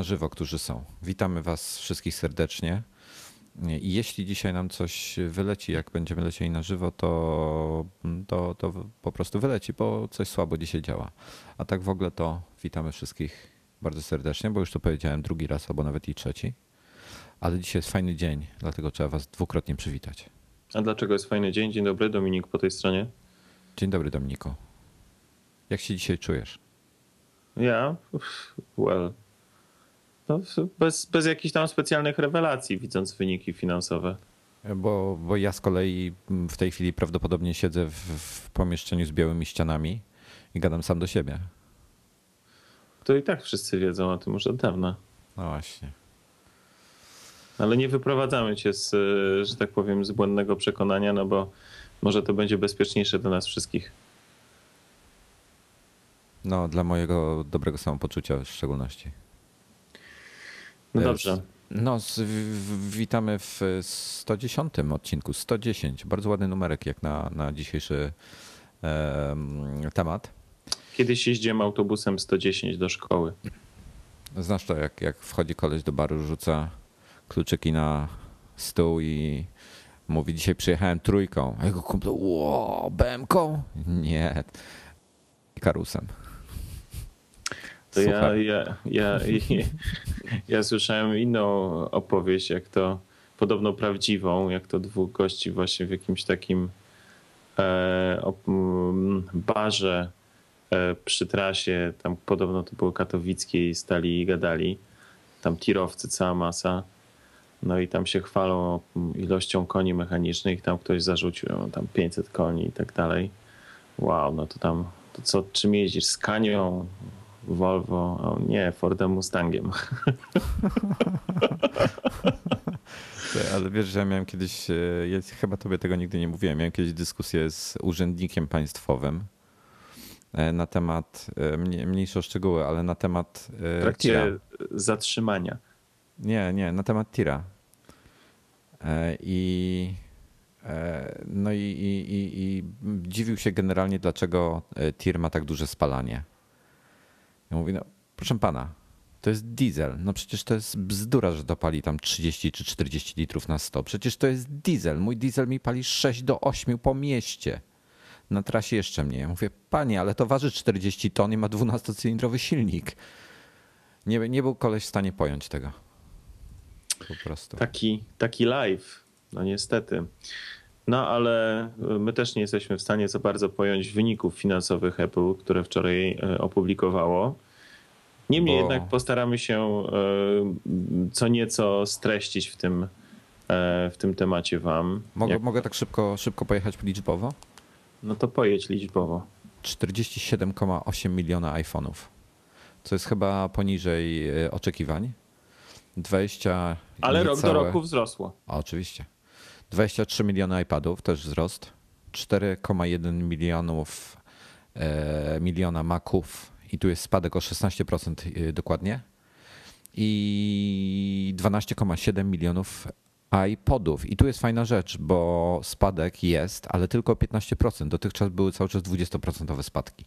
na żywo, którzy są. Witamy was wszystkich serdecznie. I jeśli dzisiaj nam coś wyleci, jak będziemy lecieli na żywo, to po prostu wyleci, bo coś słabo dzisiaj działa. A tak w ogóle to witamy wszystkich bardzo serdecznie, bo już to powiedziałem drugi raz albo nawet i trzeci. Ale dzisiaj jest fajny dzień, dlatego trzeba was dwukrotnie przywitać. A dlaczego jest fajny dzień? Dzień dobry, Dominik po tej stronie. Dzień dobry, Dominiku. Jak się dzisiaj czujesz? Ja? Well... No, bez jakichś tam specjalnych rewelacji, widząc wyniki finansowe. Bo ja z kolei w tej chwili prawdopodobnie siedzę w pomieszczeniu z białymi ścianami i gadam sam do siebie. To i tak wszyscy wiedzą o tym już od dawna. No właśnie. Ale nie wyprowadzamy cię z, że tak powiem, z błędnego przekonania, no bo może to będzie bezpieczniejsze dla nas wszystkich. No, dla mojego dobrego samopoczucia w szczególności. No dobrze. No, witamy w 110 odcinku, 110. Bardzo ładny numerek jak na dzisiejszy temat. Kiedyś jeździłem autobusem 110 do szkoły. Znasz to, jak wchodzi koleś do baru, rzuca kluczyki na stół i mówi: dzisiaj przyjechałem trójką. A jego kumpel: wow, BM-ką? Nie, karusem. To ja słyszałem inną opowieść, jak to podobno prawdziwą, jak to dwóch gości właśnie w jakimś takim barze przy trasie, tam podobno to było katowickie, i stali i gadali, tam tirowcy cała masa, no i tam się chwalą ilością koni mechanicznych, tam ktoś zarzucił, no, tam 500 koni i tak dalej. Wow, no to tam, to co, czym jeździsz? Z Kanią? Volvo, o nie, Fordem Mustangiem. Ale wiesz, że ja miałem kiedyś, ja chyba tobie tego nigdy nie mówiłem, miałem kiedyś dyskusję z urzędnikiem państwowym na temat, mniejsze o szczegóły, ale na temat w trakcie tira. Zatrzymania. Nie, na temat tira. I dziwił się generalnie, dlaczego tir ma tak duże spalanie. Ja mówię: no proszę pana, to jest diesel, no przecież to jest bzdura, że to pali tam 30 czy 40 litrów na 100. Przecież to jest diesel, mój diesel mi pali 6 do 8 po mieście, na trasie jeszcze mniej. Ja mówię: panie, ale to waży 40 ton i ma 12-cylindrowy silnik. Nie był koleś w stanie pojąć tego. Po prostu. Taki live, no niestety. No ale my też nie jesteśmy w stanie za bardzo pojąć wyników finansowych Apple, które wczoraj opublikowało. Niemniej jednak postaramy się co nieco streścić w tym temacie wam. Mogę tak szybko pojechać liczbowo? No to pojedź liczbowo. 47,8 miliona iPhone'ów, co jest chyba poniżej oczekiwań. 20. Ale rok do roku wzrosło. A, oczywiście. 23 miliony iPadów, też wzrost, 4,1 miliona Maców i tu jest spadek o 16% dokładnie, i 12,7 milionów iPodów. I tu jest fajna rzecz, bo spadek jest, ale tylko 15%. Dotychczas były cały czas 20% spadki.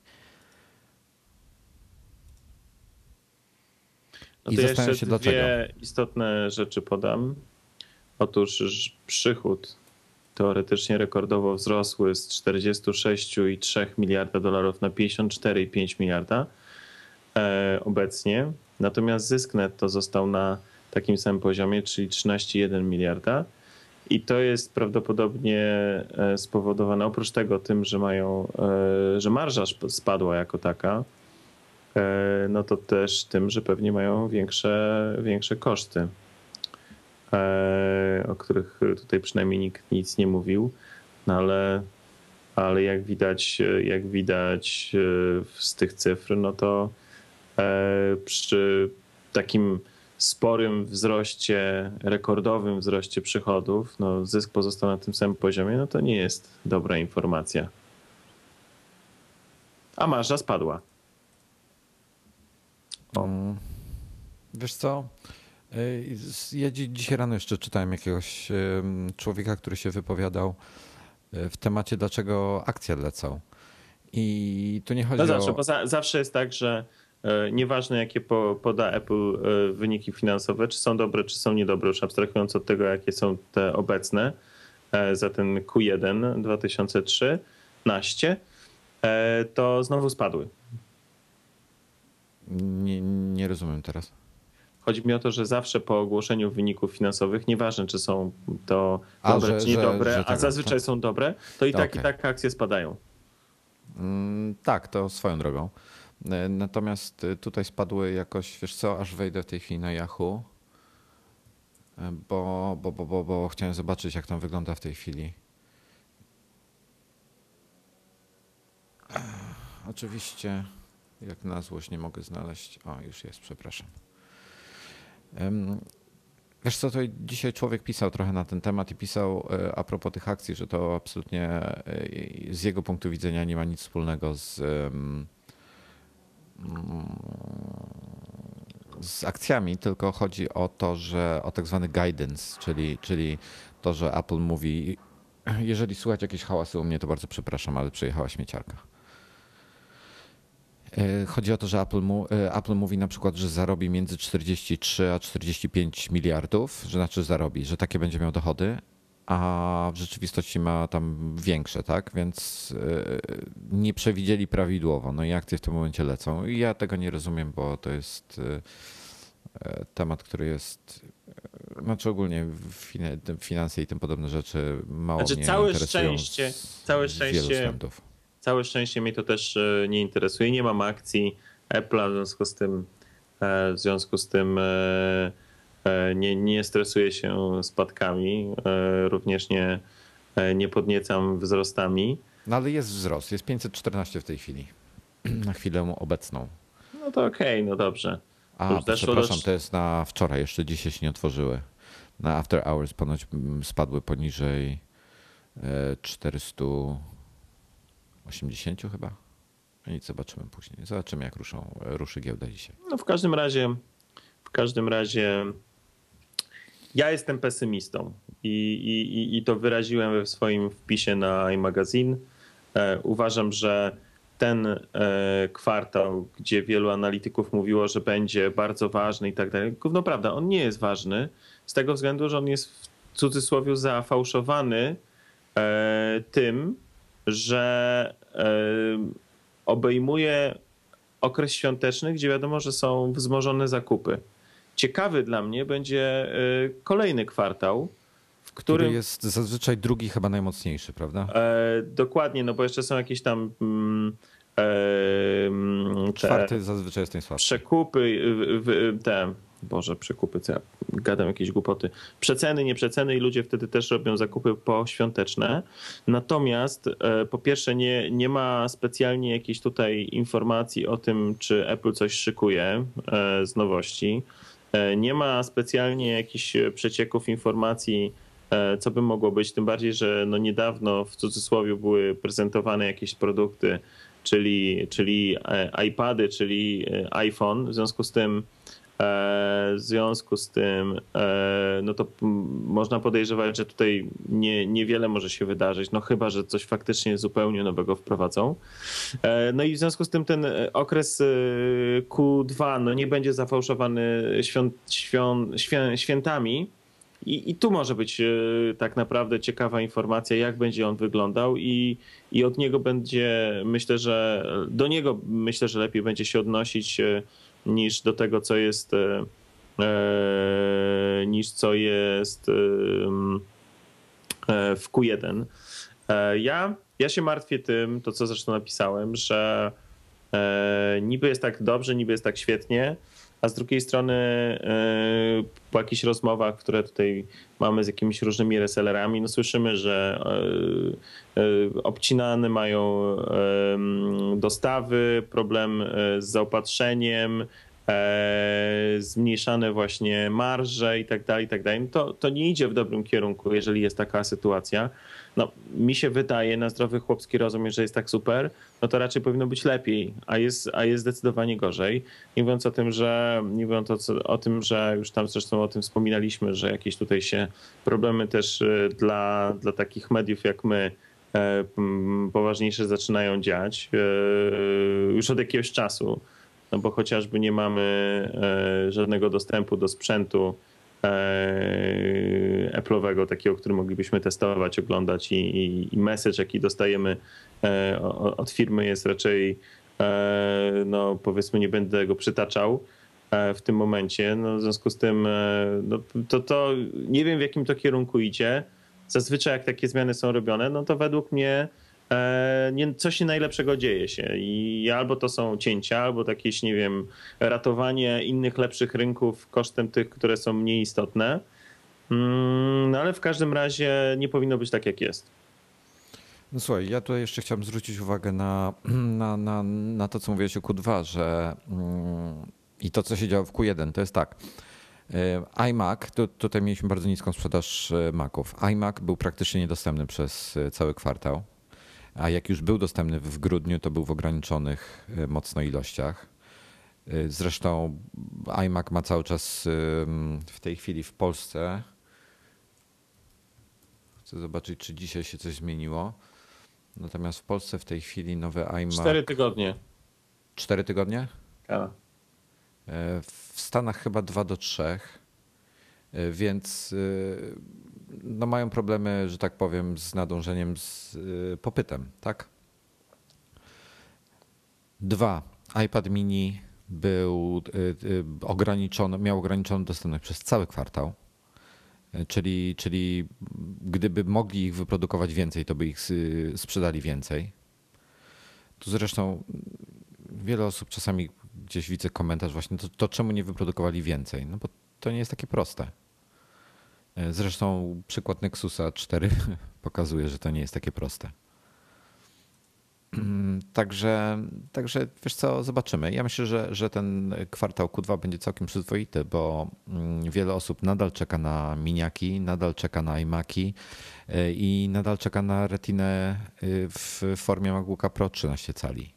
No to i zastanawiam się, dlaczego. Dwie istotne rzeczy podam. Otóż przychód teoretycznie rekordowo wzrosły z 46,3 miliarda dolarów na 54,5 miliarda obecnie. Natomiast zysk netto został na takim samym poziomie, czyli 13,1 miliarda. I to jest prawdopodobnie spowodowane oprócz tego tym, że marża spadła jako taka, no to też tym, że pewnie mają większe koszty, o których tutaj przynajmniej nikt nic nie mówił, no ale jak widać z tych cyfr, no to przy takim sporym wzroście, rekordowym wzroście przychodów, no zysk pozostał na tym samym poziomie, no to nie jest dobra informacja. A marża spadła. Wiesz co? Ja dzisiaj rano jeszcze czytałem jakiegoś człowieka, który się wypowiadał w temacie, dlaczego akcje lecą. I tu nie chodzi o... Zawsze jest tak, że Nieważne, jakie poda Apple wyniki finansowe, czy są dobre, czy są niedobre, już abstrahując od tego, jakie są te obecne za ten Q1 2013, to znowu spadły. Nie rozumiem teraz. Chodzi mi o to, że zawsze po ogłoszeniu wyników finansowych, nieważne czy są to dobre czy niedobre, a zazwyczaj są dobre, to i tak akcje spadają. Tak, to swoją drogą. Natomiast tutaj spadły jakoś, wiesz co, aż wejdę w tej chwili na Yahoo, bo chciałem zobaczyć, jak tam wygląda w tej chwili. Oczywiście, jak na złość nie mogę znaleźć. O, już jest, przepraszam. Wiesz co, to dzisiaj człowiek pisał trochę na ten temat i pisał a propos tych akcji, że to absolutnie z jego punktu widzenia nie ma nic wspólnego z akcjami, tylko chodzi o to, że o tak zwany guidance, czyli to, że Apple mówi, jeżeli słuchać jakieś hałasy u mnie, to bardzo przepraszam, ale przyjechała śmieciarka. Chodzi o to, że Apple mówi na przykład, że zarobi między 43 a 45 miliardów, że znaczy zarobi, że takie będzie miał dochody, a w rzeczywistości ma tam większe, tak? Więc nie przewidzieli prawidłowo. No i akcje w tym momencie lecą. I ja tego nie rozumiem, bo to jest temat, który jest, znaczy ogólnie finanse i tym podobne rzeczy mało mnie interesują z wielu względów. Całe szczęście mnie to też nie interesuje. Nie mam akcji Apple'a, w związku z tym nie stresuję się spadkami, również nie podniecam wzrostami. No ale jest wzrost, jest 514 w tej chwili, na chwilę obecną. No to okej, no dobrze. A przepraszam, to jest na wczoraj, jeszcze dzisiaj się nie otworzyły. Na After Hours ponoć spadły poniżej 480 chyba. Nic, zobaczymy później. Zobaczymy, jak ruszy giełda dzisiaj. No w każdym razie ja jestem pesymistą i to wyraziłem w swoim wpisie na iMagazine. Uważam, że ten kwartał, gdzie wielu analityków mówiło, że będzie bardzo ważny i tak dalej, gówno prawda, on nie jest ważny z tego względu, że on jest w cudzysłowie zafałszowany tym, że obejmuje okres świąteczny, gdzie wiadomo, że są wzmożone zakupy. Ciekawy dla mnie będzie kolejny kwartał, w którym... Który jest zazwyczaj drugi chyba najmocniejszy, prawda? Dokładnie, no bo jeszcze są jakieś tam... Czwarty zazwyczaj jest najsłabszy. Przekupy, Boże, przekupy, co ja gadam jakieś głupoty. Przeceny, nieprzeceny i ludzie wtedy też robią zakupy poświąteczne. Natomiast po pierwsze nie ma specjalnie jakiejś tutaj informacji o tym, czy Apple coś szykuje z nowości. Nie ma specjalnie jakichś przecieków informacji, co by mogło być. Tym bardziej, że no niedawno w cudzysłowie były prezentowane jakieś produkty, czyli iPady, czyli iPhone. W związku z tym no to można podejrzewać, że tutaj niewiele może się wydarzyć, no chyba, że coś faktycznie zupełnie nowego wprowadzą. No i w związku z tym ten okres Q2 no nie będzie zafałszowany świętami i tu może być tak naprawdę ciekawa informacja, jak będzie on wyglądał i od niego będzie, myślę, że do niego myślę, że lepiej będzie się odnosić niż do tego, co jest w Q1. Ja się martwię tym, to co zresztą napisałem, że niby jest tak dobrze, niby jest tak świetnie, a z drugiej strony po jakichś rozmowach, które tutaj mamy z jakimiś różnymi resellerami, no słyszymy, że obcinane mają dostawy, problem z zaopatrzeniem, zmniejszane właśnie marże i tak dalej, to nie idzie w dobrym kierunku, jeżeli jest taka sytuacja. No, mi się wydaje, na zdrowy chłopski rozum, że jest tak super, no to raczej powinno być lepiej, a jest zdecydowanie gorzej. Nie mówiąc o tym, że już tam zresztą o tym wspominaliśmy, że jakieś tutaj się problemy też dla takich mediów jak my poważniejsze zaczynają dziać już od jakiegoś czasu. no bo chociażby nie mamy żadnego dostępu do sprzętu Apple'owego, takiego, który moglibyśmy testować, oglądać i message, jaki dostajemy od firmy, jest raczej, no powiedzmy, nie będę go przytaczał w tym momencie. No w związku z tym no to nie wiem, w jakim to kierunku idzie. Zazwyczaj jak takie zmiany są robione, no to według mnie coś najlepszego dzieje się i albo to są cięcia, albo jakieś, nie wiem, ratowanie innych lepszych rynków kosztem tych, które są mniej istotne, no ale w każdym razie nie powinno być tak, jak jest. No słuchaj, ja tutaj jeszcze chciałem zwrócić uwagę na to, co mówiłeś o Q2, że i to, co się działo w Q1, to jest tak. iMac, tutaj mieliśmy bardzo niską sprzedaż Maców. iMac był praktycznie niedostępny przez cały kwartał, a jak już był dostępny w grudniu, to był w ograniczonych mocno ilościach. Zresztą iMac ma cały czas w tej chwili w Polsce. Chcę zobaczyć, czy dzisiaj się coś zmieniło. Natomiast w Polsce w tej chwili nowy iMac... 4 tygodnie. 4 tygodnie? Tak. W Stanach chyba 2 do 3, więc no mają problemy, że tak powiem, z nadążeniem, z popytem, tak? 2. iPad mini był ograniczony, miał ograniczoną dostępność przez cały kwartał, czyli gdyby mogli ich wyprodukować więcej, to by ich sprzedali więcej. Tu zresztą wiele osób czasami gdzieś widzę komentarz właśnie, to czemu nie wyprodukowali więcej? No bo to nie jest takie proste. Zresztą przykład Nexusa 4 pokazuje, że to nie jest takie proste. Także wiesz co, zobaczymy. Ja myślę, że ten kwartał Q2 będzie całkiem przyzwoity, bo wiele osób nadal czeka na miniaki, nadal czeka na iMaki i nadal czeka na Retinę w formie MacBooka Pro 13 cali.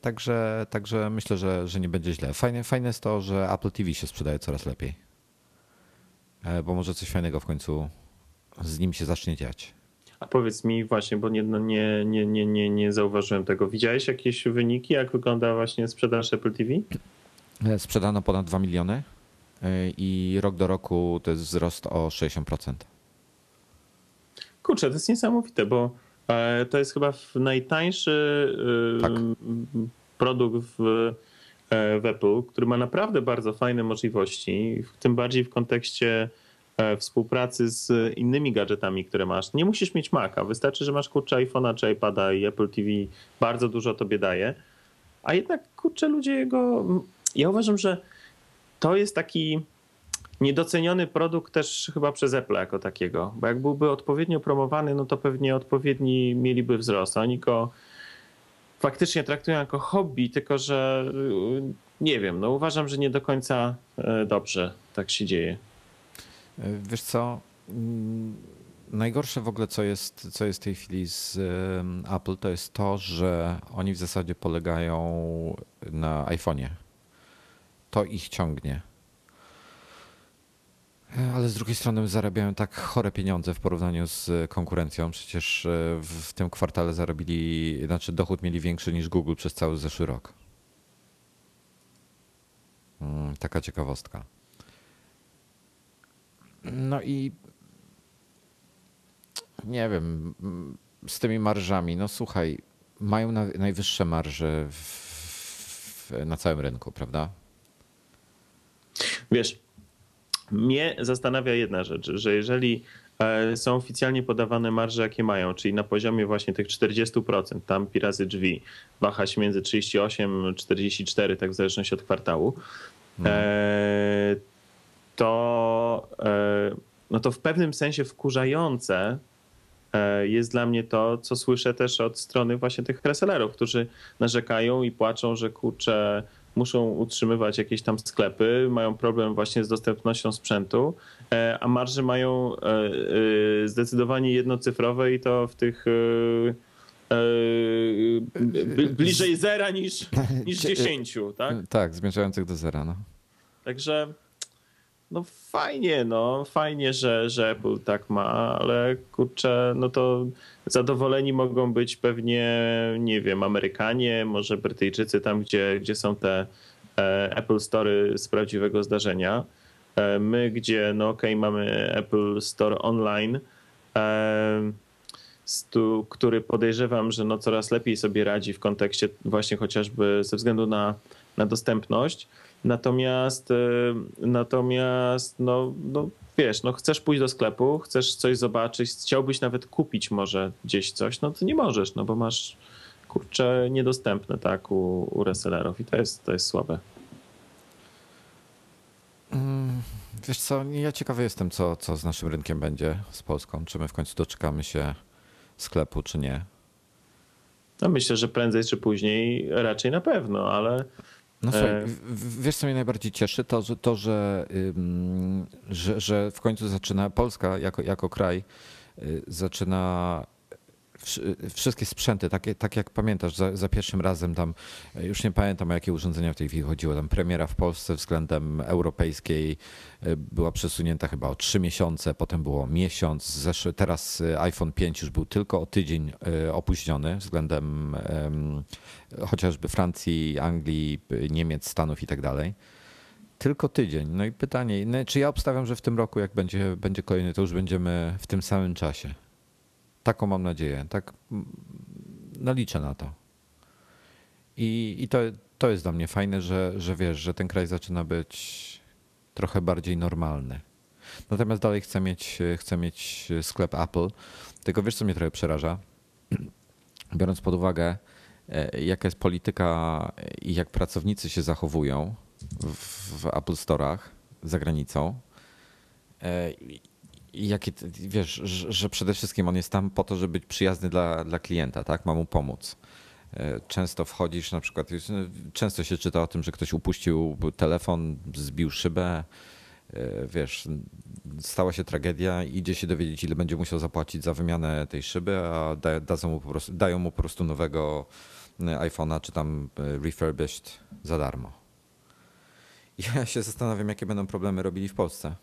Także myślę, że nie będzie źle. Fajne jest to, że Apple TV się sprzedaje coraz lepiej, bo może coś fajnego w końcu z nim się zacznie dziać. A powiedz mi właśnie, bo nie zauważyłem tego. Widziałeś jakieś wyniki, jak wygląda właśnie sprzedaż Apple TV? Sprzedano ponad 2 miliony i rok do roku to jest wzrost o 60%. Kurczę, to jest niesamowite, bo to jest chyba najtańszy produkt w Apple, który ma naprawdę bardzo fajne możliwości, tym bardziej w kontekście współpracy z innymi gadżetami, które masz. Nie musisz mieć Maca, wystarczy, że masz, kurczę, iPhone'a czy iPada i Apple TV bardzo dużo tobie daje, a jednak, kurczę, ludzie go... Ja uważam, że to jest taki niedoceniony produkt też chyba przez Apple jako takiego, bo jak byłby odpowiednio promowany, no to pewnie odpowiedni mieliby wzrost. Oni go faktycznie traktują jako hobby, tylko że nie wiem, no uważam, że nie do końca dobrze tak się dzieje. Wiesz co, najgorsze w ogóle co jest w tej chwili z Apple, to jest to, że oni w zasadzie polegają na iPhone'ie. To ich ciągnie. Ale z drugiej strony zarabiają tak chore pieniądze w porównaniu z konkurencją. Przecież w tym kwartale dochód mieli większy niż Google przez cały zeszły rok. Taka ciekawostka. No i nie wiem, z tymi marżami, no słuchaj, mają najwyższe marże na całym rynku, prawda? Wiesz, mnie zastanawia jedna rzecz, że jeżeli są oficjalnie podawane marże, jakie mają, czyli na poziomie właśnie tych 40%, tam pi razy drzwi, waha się między 38-44, tak w zależności od kwartału, to w pewnym sensie wkurzające jest dla mnie to, co słyszę też od strony właśnie tych resellerów, którzy narzekają i płaczą, że kurczę, muszą utrzymywać jakieś tam sklepy, mają problem właśnie z dostępnością sprzętu, a marże mają zdecydowanie jednocyfrowe i to w tych bliżej zera niż 10, tak? Tak, zmierzających do zera. No. Także no fajnie, że Apple tak ma, ale kurczę, no to zadowoleni mogą być pewnie, nie wiem, Amerykanie, może Brytyjczycy, tam gdzie są te Apple Story z prawdziwego zdarzenia. My, gdzie no okej, mamy Apple Store online, który podejrzewam, że no coraz lepiej sobie radzi w kontekście właśnie chociażby ze względu na dostępność. Natomiast no wiesz, no chcesz pójść do sklepu, chcesz coś zobaczyć, chciałbyś nawet kupić może gdzieś coś, no to nie możesz, no bo masz kurczę niedostępne tak u resellerów i to jest słabe. Wiesz co, ja ciekawy jestem, co z naszym rynkiem będzie, z Polską. Czy my w końcu doczekamy się sklepu, czy nie? No myślę, że prędzej czy później raczej na pewno, ale... No słuchaj, wiesz co mnie najbardziej cieszy? To, że w końcu zaczyna Polska jako kraj, zaczyna... Wszystkie sprzęty, tak jak pamiętasz, za pierwszym razem tam, już nie pamiętam o jakie urządzenia w tej chwili chodziło, tam premiera w Polsce względem europejskiej była przesunięta chyba o 3 miesiące, potem było miesiąc, teraz iPhone 5 już był tylko o tydzień opóźniony względem chociażby Francji, Anglii, Niemiec, Stanów i tak dalej. Tylko tydzień. No i pytanie, czy ja obstawiam, że w tym roku jak będzie kolejny, to już będziemy w tym samym czasie. Taką mam nadzieję, tak liczę na to. I to jest dla mnie fajne, że wiesz, że ten kraj zaczyna być trochę bardziej normalny. Natomiast dalej chcę mieć sklep Apple. Tylko wiesz, co mnie trochę przeraża? Biorąc pod uwagę, jaka jest polityka i jak pracownicy się zachowują w Apple Store'ach za granicą, wiesz, że przede wszystkim on jest tam po to, żeby być przyjazny dla klienta, tak? Ma mu pomóc. Często wchodzisz, na przykład, często się czyta o tym, że ktoś upuścił telefon, zbił szybę, wiesz, stała się tragedia, idzie się dowiedzieć, ile będzie musiał zapłacić za wymianę tej szyby, a dają mu po prostu nowego iPhone'a czy tam refurbished za darmo. Ja się zastanawiam, jakie będą problemy robili w Polsce.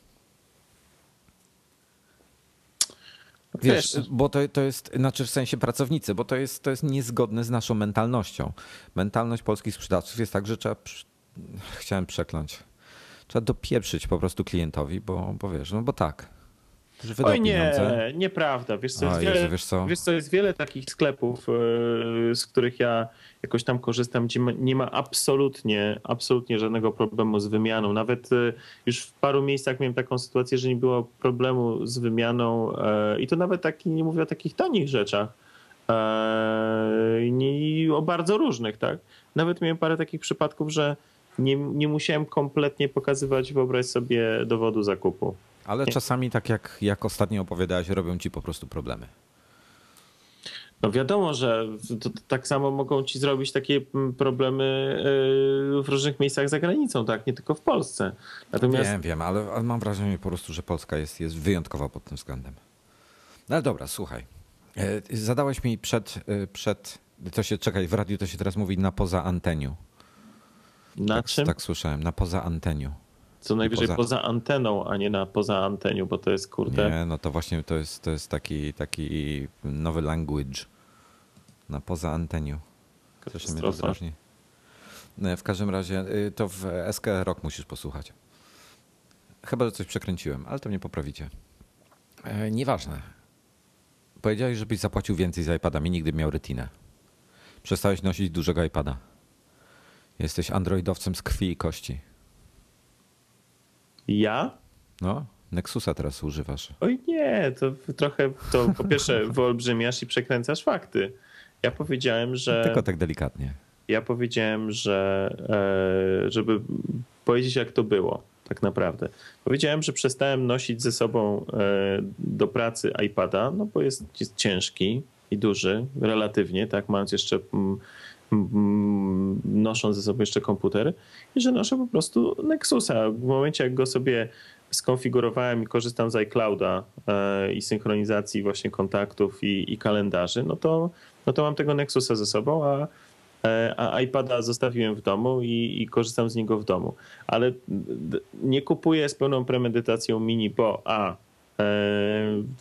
Wiesz, bo to jest, znaczy w sensie pracownicy, bo to jest niezgodne z naszą mentalnością. Mentalność polskich sprzedawców jest tak, że trzeba dopieprzyć po prostu klientowi, bo wiesz, no bo tak. Oj nie, nieprawda. Wiesz co, jest wiele takich sklepów, z których ja jakoś tam korzystam, gdzie nie ma absolutnie żadnego problemu z wymianą. Nawet już w paru miejscach miałem taką sytuację, że nie było problemu z wymianą i to nawet taki, nie mówię o takich tanich rzeczach, nie, o bardzo różnych, tak? Nawet miałem parę takich przypadków, że nie musiałem kompletnie pokazywać, wyobraź sobie, dowodu zakupu. Ale czasami, tak jak ostatnio opowiadałeś, robią ci po prostu problemy. No wiadomo, że to tak samo mogą ci zrobić takie problemy w różnych miejscach za granicą, tak? Nie tylko w Polsce. Natomiast... Wiem, ale mam wrażenie po prostu, że Polska jest wyjątkowa pod tym względem. No ale dobra, słuchaj. Zadałeś mi w radiu to się teraz mówi na poza anteniu. Na tak, czym? Tak słyszałem, na poza anteniu. Co najwyżej poza anteną, a nie na poza anteniu, bo to jest kurde... Nie, no to właśnie to jest taki nowy language. Na poza anteniu. Coś mnie to drażni. W każdym razie to w SK Rock musisz posłuchać. Chyba, że coś przekręciłem, ale to mnie poprawicie. Nieważne. Powiedziałeś, żebyś zapłacił więcej za iPada. Mi nigdy miał Retinę. Przestałeś nosić dużego iPada. Jesteś androidowcem z krwi i kości. Ja? No, Nexusa teraz używasz. Oj nie, to trochę to po pierwsze wyolbrzymiasz i przekręcasz fakty. Ja powiedziałem, że... Tylko tak delikatnie. Ja powiedziałem, że żeby powiedzieć jak to było tak naprawdę. Powiedziałem, że przestałem nosić ze sobą do pracy iPada, no bo jest ciężki i duży relatywnie, tak, mając jeszcze... nosząc ze sobą jeszcze komputer i że noszę po prostu Nexusa. W momencie jak go sobie skonfigurowałem i korzystam z iClouda i synchronizacji właśnie kontaktów i kalendarzy, no to mam tego Nexusa ze sobą, a a iPada zostawiłem w domu i korzystam z niego w domu. Ale nie kupuję z pełną premedytacją mini, bo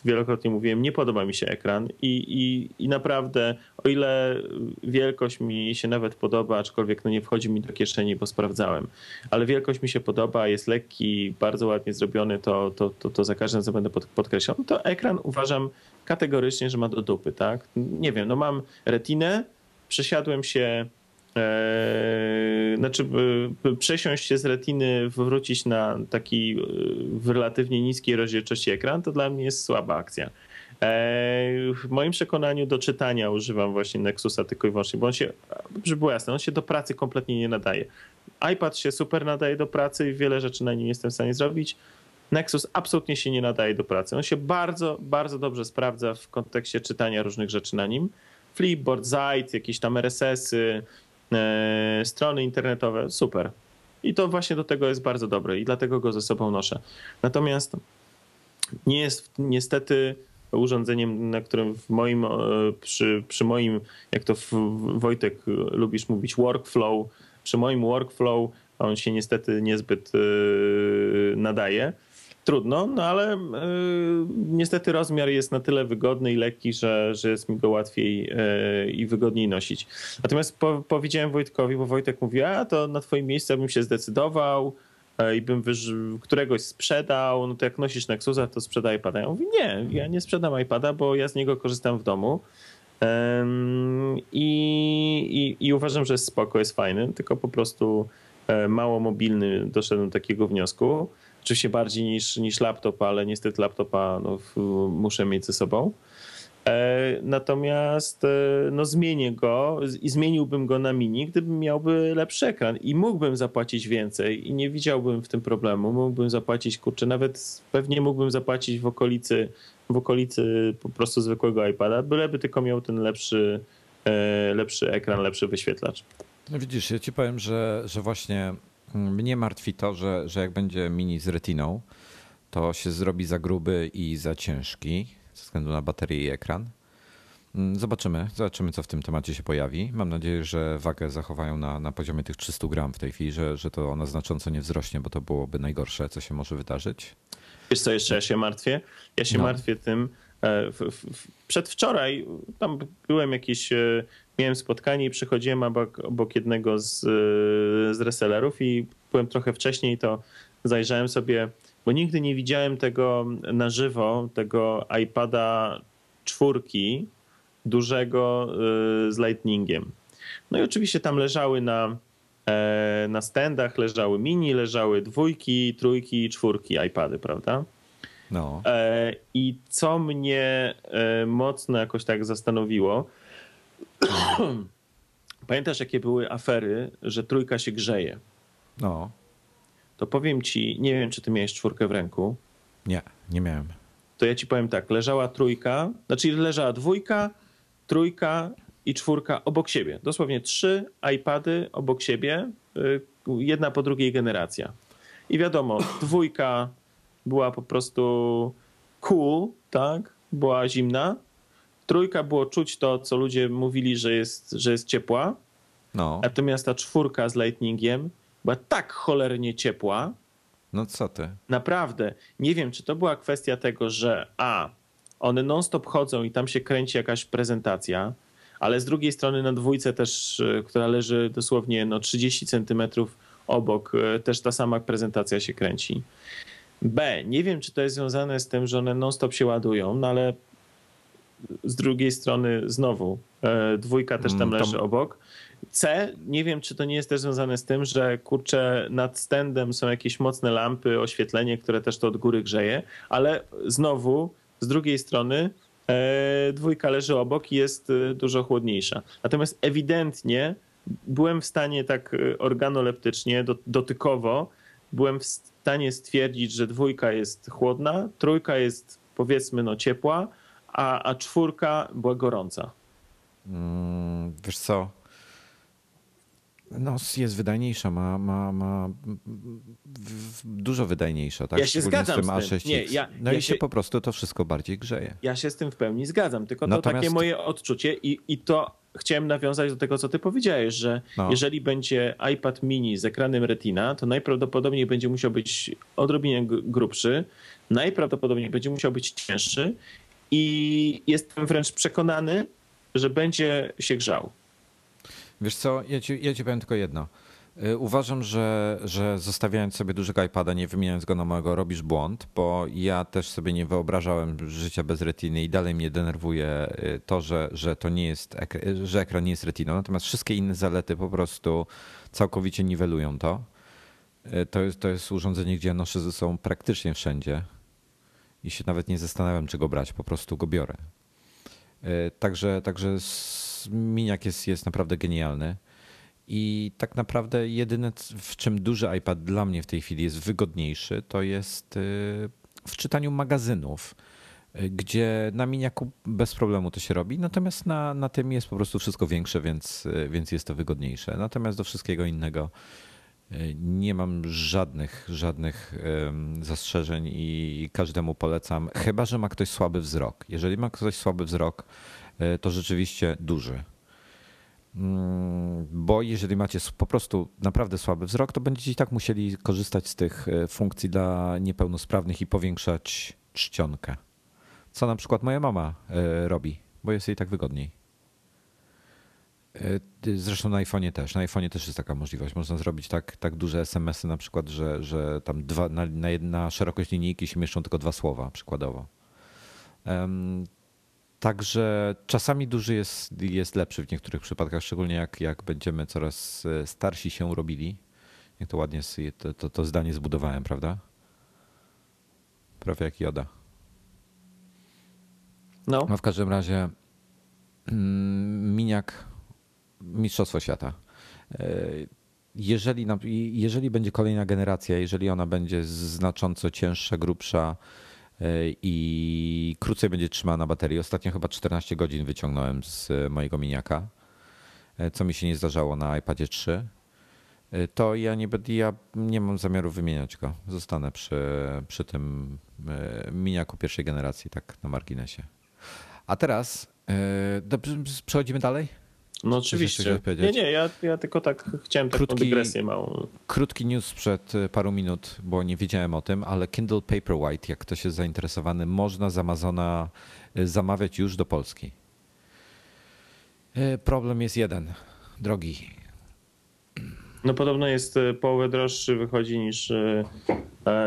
wielokrotnie mówiłem, nie podoba mi się ekran i naprawdę, o ile wielkość mi się nawet podoba, aczkolwiek nie wchodzi mi do kieszeni, bo sprawdzałem, ale wielkość mi się podoba, jest lekki, bardzo ładnie zrobiony, to za każdym razem będę podkreślał, to ekran uważam kategorycznie, że ma do dupy, tak? Nie wiem, mam retinę, przesiadłem się, przesiąść się z retiny, wrócić na taki w relatywnie niskiej rozdzielczości ekran, to dla mnie jest słaba akcja. W moim przekonaniu do czytania używam właśnie Nexusa tylko i wyłącznie, bo on się, żeby było jasne, on się do pracy kompletnie nie nadaje. iPad się super nadaje do pracy i wiele rzeczy na nim jestem w stanie zrobić. Nexus absolutnie się nie nadaje do pracy. On się bardzo, bardzo dobrze sprawdza w kontekście czytania różnych rzeczy na nim. Flipboard, Zite, jakieś tam RSS-y, strony internetowe, super. I to właśnie do tego jest bardzo dobre i dlatego go ze sobą noszę. Natomiast nie jest niestety urządzeniem, na którym przy moim, jak to Wojtek lubisz mówić, workflow, przy moim workflow on się niestety niezbyt nadaje. Trudno, ale niestety rozmiar jest na tyle wygodny i lekki, że jest mi go łatwiej i wygodniej nosić. Natomiast powiedziałem Wojtkowi, bo Wojtek mówi, to na twoim miejscu bym się zdecydował i bym któregoś sprzedał, to jak nosisz Nexusa, to sprzedaj iPada. Ja mówię, nie, ja nie sprzedam iPada, bo ja z niego korzystam w domu i uważam, że jest spoko, jest fajny, tylko po prostu mało mobilny, doszedłem do takiego wniosku. Oczywiście bardziej niż laptop, ale niestety laptopa muszę mieć ze sobą. Natomiast zmienię go i zmieniłbym go na mini, gdybym miałby lepszy ekran i mógłbym zapłacić więcej i nie widziałbym w tym problemu. Mógłbym zapłacić, nawet pewnie mógłbym zapłacić w okolicy po prostu zwykłego iPada, byleby tylko miał ten lepszy ekran, lepszy wyświetlacz. No widzisz, ja ci powiem, że właśnie... Mnie martwi to, że jak będzie mini z retiną, to się zrobi za gruby i za ciężki ze względu na baterię i ekran. Zobaczymy co w tym temacie się pojawi. Mam nadzieję, że wagę zachowają na poziomie tych 300 gram w tej chwili, że to ona znacząco nie wzrośnie, bo to byłoby najgorsze, co się może wydarzyć. Wiesz co jeszcze ja się martwię? Ja się martwię tym. Przedwczoraj tam byłem miałem spotkanie i przychodziłem obok jednego z resellerów i byłem trochę wcześniej, to zajrzałem sobie, bo nigdy nie widziałem tego na żywo, tego iPada 4 dużego z Lightningiem. No i oczywiście tam leżały na standach, leżały mini, leżały 2, 3 i 4 iPady, prawda? No. I co mnie mocno jakoś tak zastanowiło, pamiętasz jakie były afery, że 3 się grzeje? No. To powiem ci, nie wiem czy ty miałeś 4 w ręku. Nie miałem. To ja ci powiem tak, leżała 2, 3 i 4 obok siebie. Dosłownie 3 iPady obok siebie, jedna po drugiej generacja. I wiadomo, 2 była po prostu cool, tak? Była zimna. 3 było czuć to, co ludzie mówili, że jest ciepła. No. Natomiast ta 4 z Lightningiem była tak cholernie ciepła. No co ty? Naprawdę. Nie wiem, czy to była kwestia tego, że one non-stop chodzą i tam się kręci jakaś prezentacja, ale z drugiej strony na 2 też, która leży dosłownie 30 centymetrów obok, też ta sama prezentacja się kręci. B. Nie wiem, czy to jest związane z tym, że one non-stop się ładują, ale z drugiej strony znowu 2 też tam leży obok. C. Nie wiem, czy to nie jest też związane z tym, że nad standem są jakieś mocne lampy, oświetlenie, które też to od góry grzeje, ale znowu z drugiej strony 2 leży obok i jest dużo chłodniejsza. Natomiast ewidentnie byłem w stanie tak organoleptycznie, dotykowo byłem w stanie stwierdzić, że 2 jest chłodna, 3 jest powiedzmy ciepła, a 4 była gorąca. Wiesz co? Jest wydajniejsza, ma dużo wydajniejsza, tak? Ja się zgadzam z tym. Nie, się po prostu to wszystko bardziej grzeje. Ja się z tym w pełni zgadzam, tylko to takie moje odczucie i to chciałem nawiązać do tego, co ty powiedziałeś, że jeżeli będzie iPad mini z ekranem Retina, to najprawdopodobniej będzie musiał być odrobinę grubszy, najprawdopodobniej będzie musiał być cięższy i jestem wręcz przekonany, że będzie się grzał. Wiesz co, ja ci powiem tylko jedno. Uważam, że zostawiając sobie dużego iPada, nie wymieniając go na małego, robisz błąd, bo ja też sobie nie wyobrażałem życia bez retiny i dalej mnie denerwuje to, że to nie jest, że ekran nie jest retiną. Natomiast wszystkie inne zalety po prostu całkowicie niwelują to. To jest urządzenie, gdzie ja noszę ze sobą praktycznie wszędzie i się nawet nie zastanawiam, czy go brać, po prostu go biorę. Także miniak jest naprawdę genialny. I tak naprawdę jedyne, w czym duży iPad dla mnie w tej chwili jest wygodniejszy, to jest w czytaniu magazynów, gdzie na miniaku bez problemu to się robi, natomiast na tym jest po prostu wszystko większe, więc jest to wygodniejsze. Natomiast do wszystkiego innego nie mam żadnych zastrzeżeń i każdemu polecam, chyba że ma ktoś słaby wzrok. Jeżeli ma ktoś słaby wzrok, to rzeczywiście duży. Bo jeżeli macie po prostu naprawdę słaby wzrok, to będziecie i tak musieli korzystać z tych funkcji dla niepełnosprawnych i powiększać czcionkę. Co na przykład moja mama robi, bo jest jej tak wygodniej. Zresztą na iPhone'ie też. Na iPhone'ie też jest taka możliwość. Można zrobić tak duże SMS-y na przykład, że tam na szerokość linijki się mieszczą tylko 2 słowa przykładowo. Także czasami duży jest lepszy w niektórych przypadkach, szczególnie jak będziemy coraz starsi się robili. Jak to ładnie to zdanie zbudowałem, prawda? Prawie jak Joda. No. A w każdym razie miniak mistrzostwo świata. Jeżeli będzie kolejna generacja, jeżeli ona będzie znacząco cięższa, grubsza, i krócej będzie trzymała na baterii. Ostatnio chyba 14 godzin wyciągnąłem z mojego miniaka, co mi się nie zdarzało na iPadzie 3. To ja nie mam zamiaru wymieniać go. Zostanę przy tym miniaku pierwszej generacji, tak na marginesie. A teraz przechodzimy dalej? No oczywiście. Nie, ja tylko tak chciałem taką dygresję małą. Krótki news sprzed paru minut, bo nie wiedziałem o tym, ale Kindle Paperwhite, jak ktoś jest zainteresowany, można z Amazona zamawiać już do Polski. Problem jest jeden, drogi. No podobno jest połowę droższy wychodzi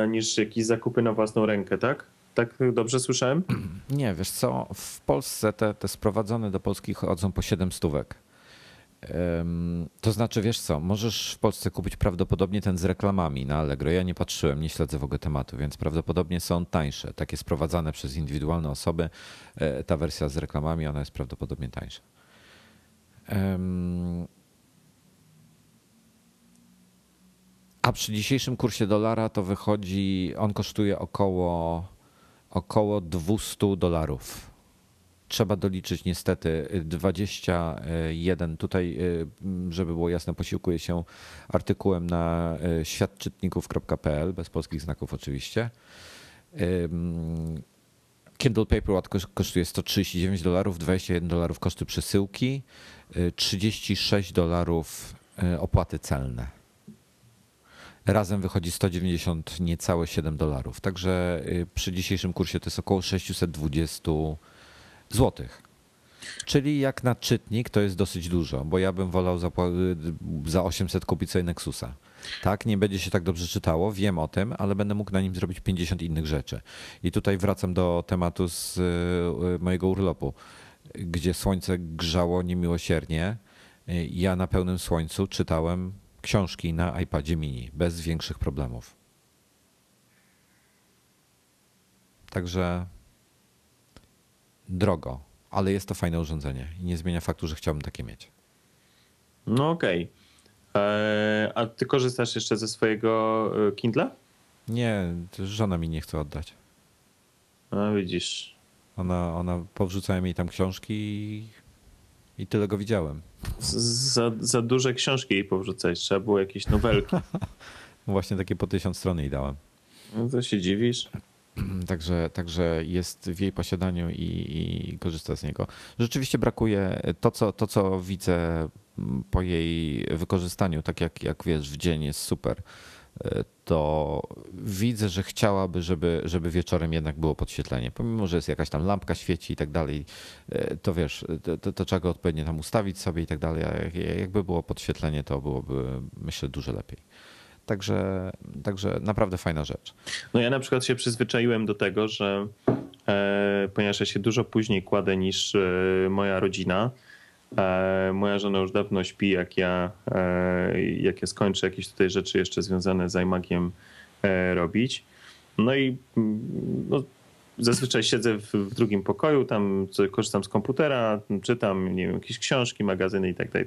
niż jakieś zakupy na własną rękę, tak? Tak dobrze słyszałem? Nie, wiesz co, w Polsce te sprowadzone do Polski chodzą po 7 stówek. To znaczy, wiesz co, możesz w Polsce kupić prawdopodobnie ten z reklamami na Allegro. Ja nie patrzyłem, nie śledzę w ogóle tematu, więc prawdopodobnie są tańsze. Takie sprowadzane przez indywidualne osoby, ta wersja z reklamami, ona jest prawdopodobnie tańsza. A przy dzisiejszym kursie dolara to wychodzi, on kosztuje około $200. Trzeba doliczyć niestety 21. Tutaj, żeby było jasne, posiłkuję się artykułem na światczytników.pl, bez polskich znaków oczywiście. Kindle Paperwhite kosztuje $139, $21 koszty przesyłki, $36 opłaty celne. Razem wychodzi 190, niecałe $7. Także przy dzisiejszym kursie to jest około 620 zł. Czyli jak na czytnik to jest dosyć dużo, bo ja bym wolał za 800 kupić sobie Nexusa. Tak, nie będzie się tak dobrze czytało, wiem o tym, ale będę mógł na nim zrobić 50 innych rzeczy. I tutaj wracam do tematu z mojego urlopu, gdzie słońce grzało niemiłosiernie. Ja na pełnym słońcu czytałem książki na iPadzie mini bez większych problemów. Także drogo, ale jest to fajne urządzenie i nie zmienia faktu, że chciałbym takie mieć. No okej. A ty korzystasz jeszcze ze swojego Kindla? Nie, żona mi nie chce oddać. A widzisz. Ona powrzucała mi tam książki i tyle go widziałem. Za duże książki jej powrzucać, trzeba było jakieś nowelki. Właśnie takie po 1000 stron jej dałem. No to się dziwisz? Także jest w jej posiadaniu i korzysta z niego. Rzeczywiście brakuje to, co widzę po jej wykorzystaniu, tak jak wiesz, w dzień jest super, to widzę, że chciałaby, żeby wieczorem jednak było podświetlenie. Pomimo, że jest jakaś tam lampka świeci i tak dalej, to wiesz, to trzeba go odpowiednio tam ustawić sobie i tak dalej. Jakby było podświetlenie, to byłoby, myślę, dużo lepiej. Także naprawdę fajna rzecz. No ja na przykład się przyzwyczaiłem do tego, że ponieważ ja się dużo później kładę niż moja rodzina, moja żona już dawno śpi, jak ja skończę jakieś tutaj rzeczy jeszcze związane z iMaciem robić. No i no, zazwyczaj siedzę w drugim pokoju, tam korzystam z komputera, czytam, nie wiem, jakieś książki, magazyny itd.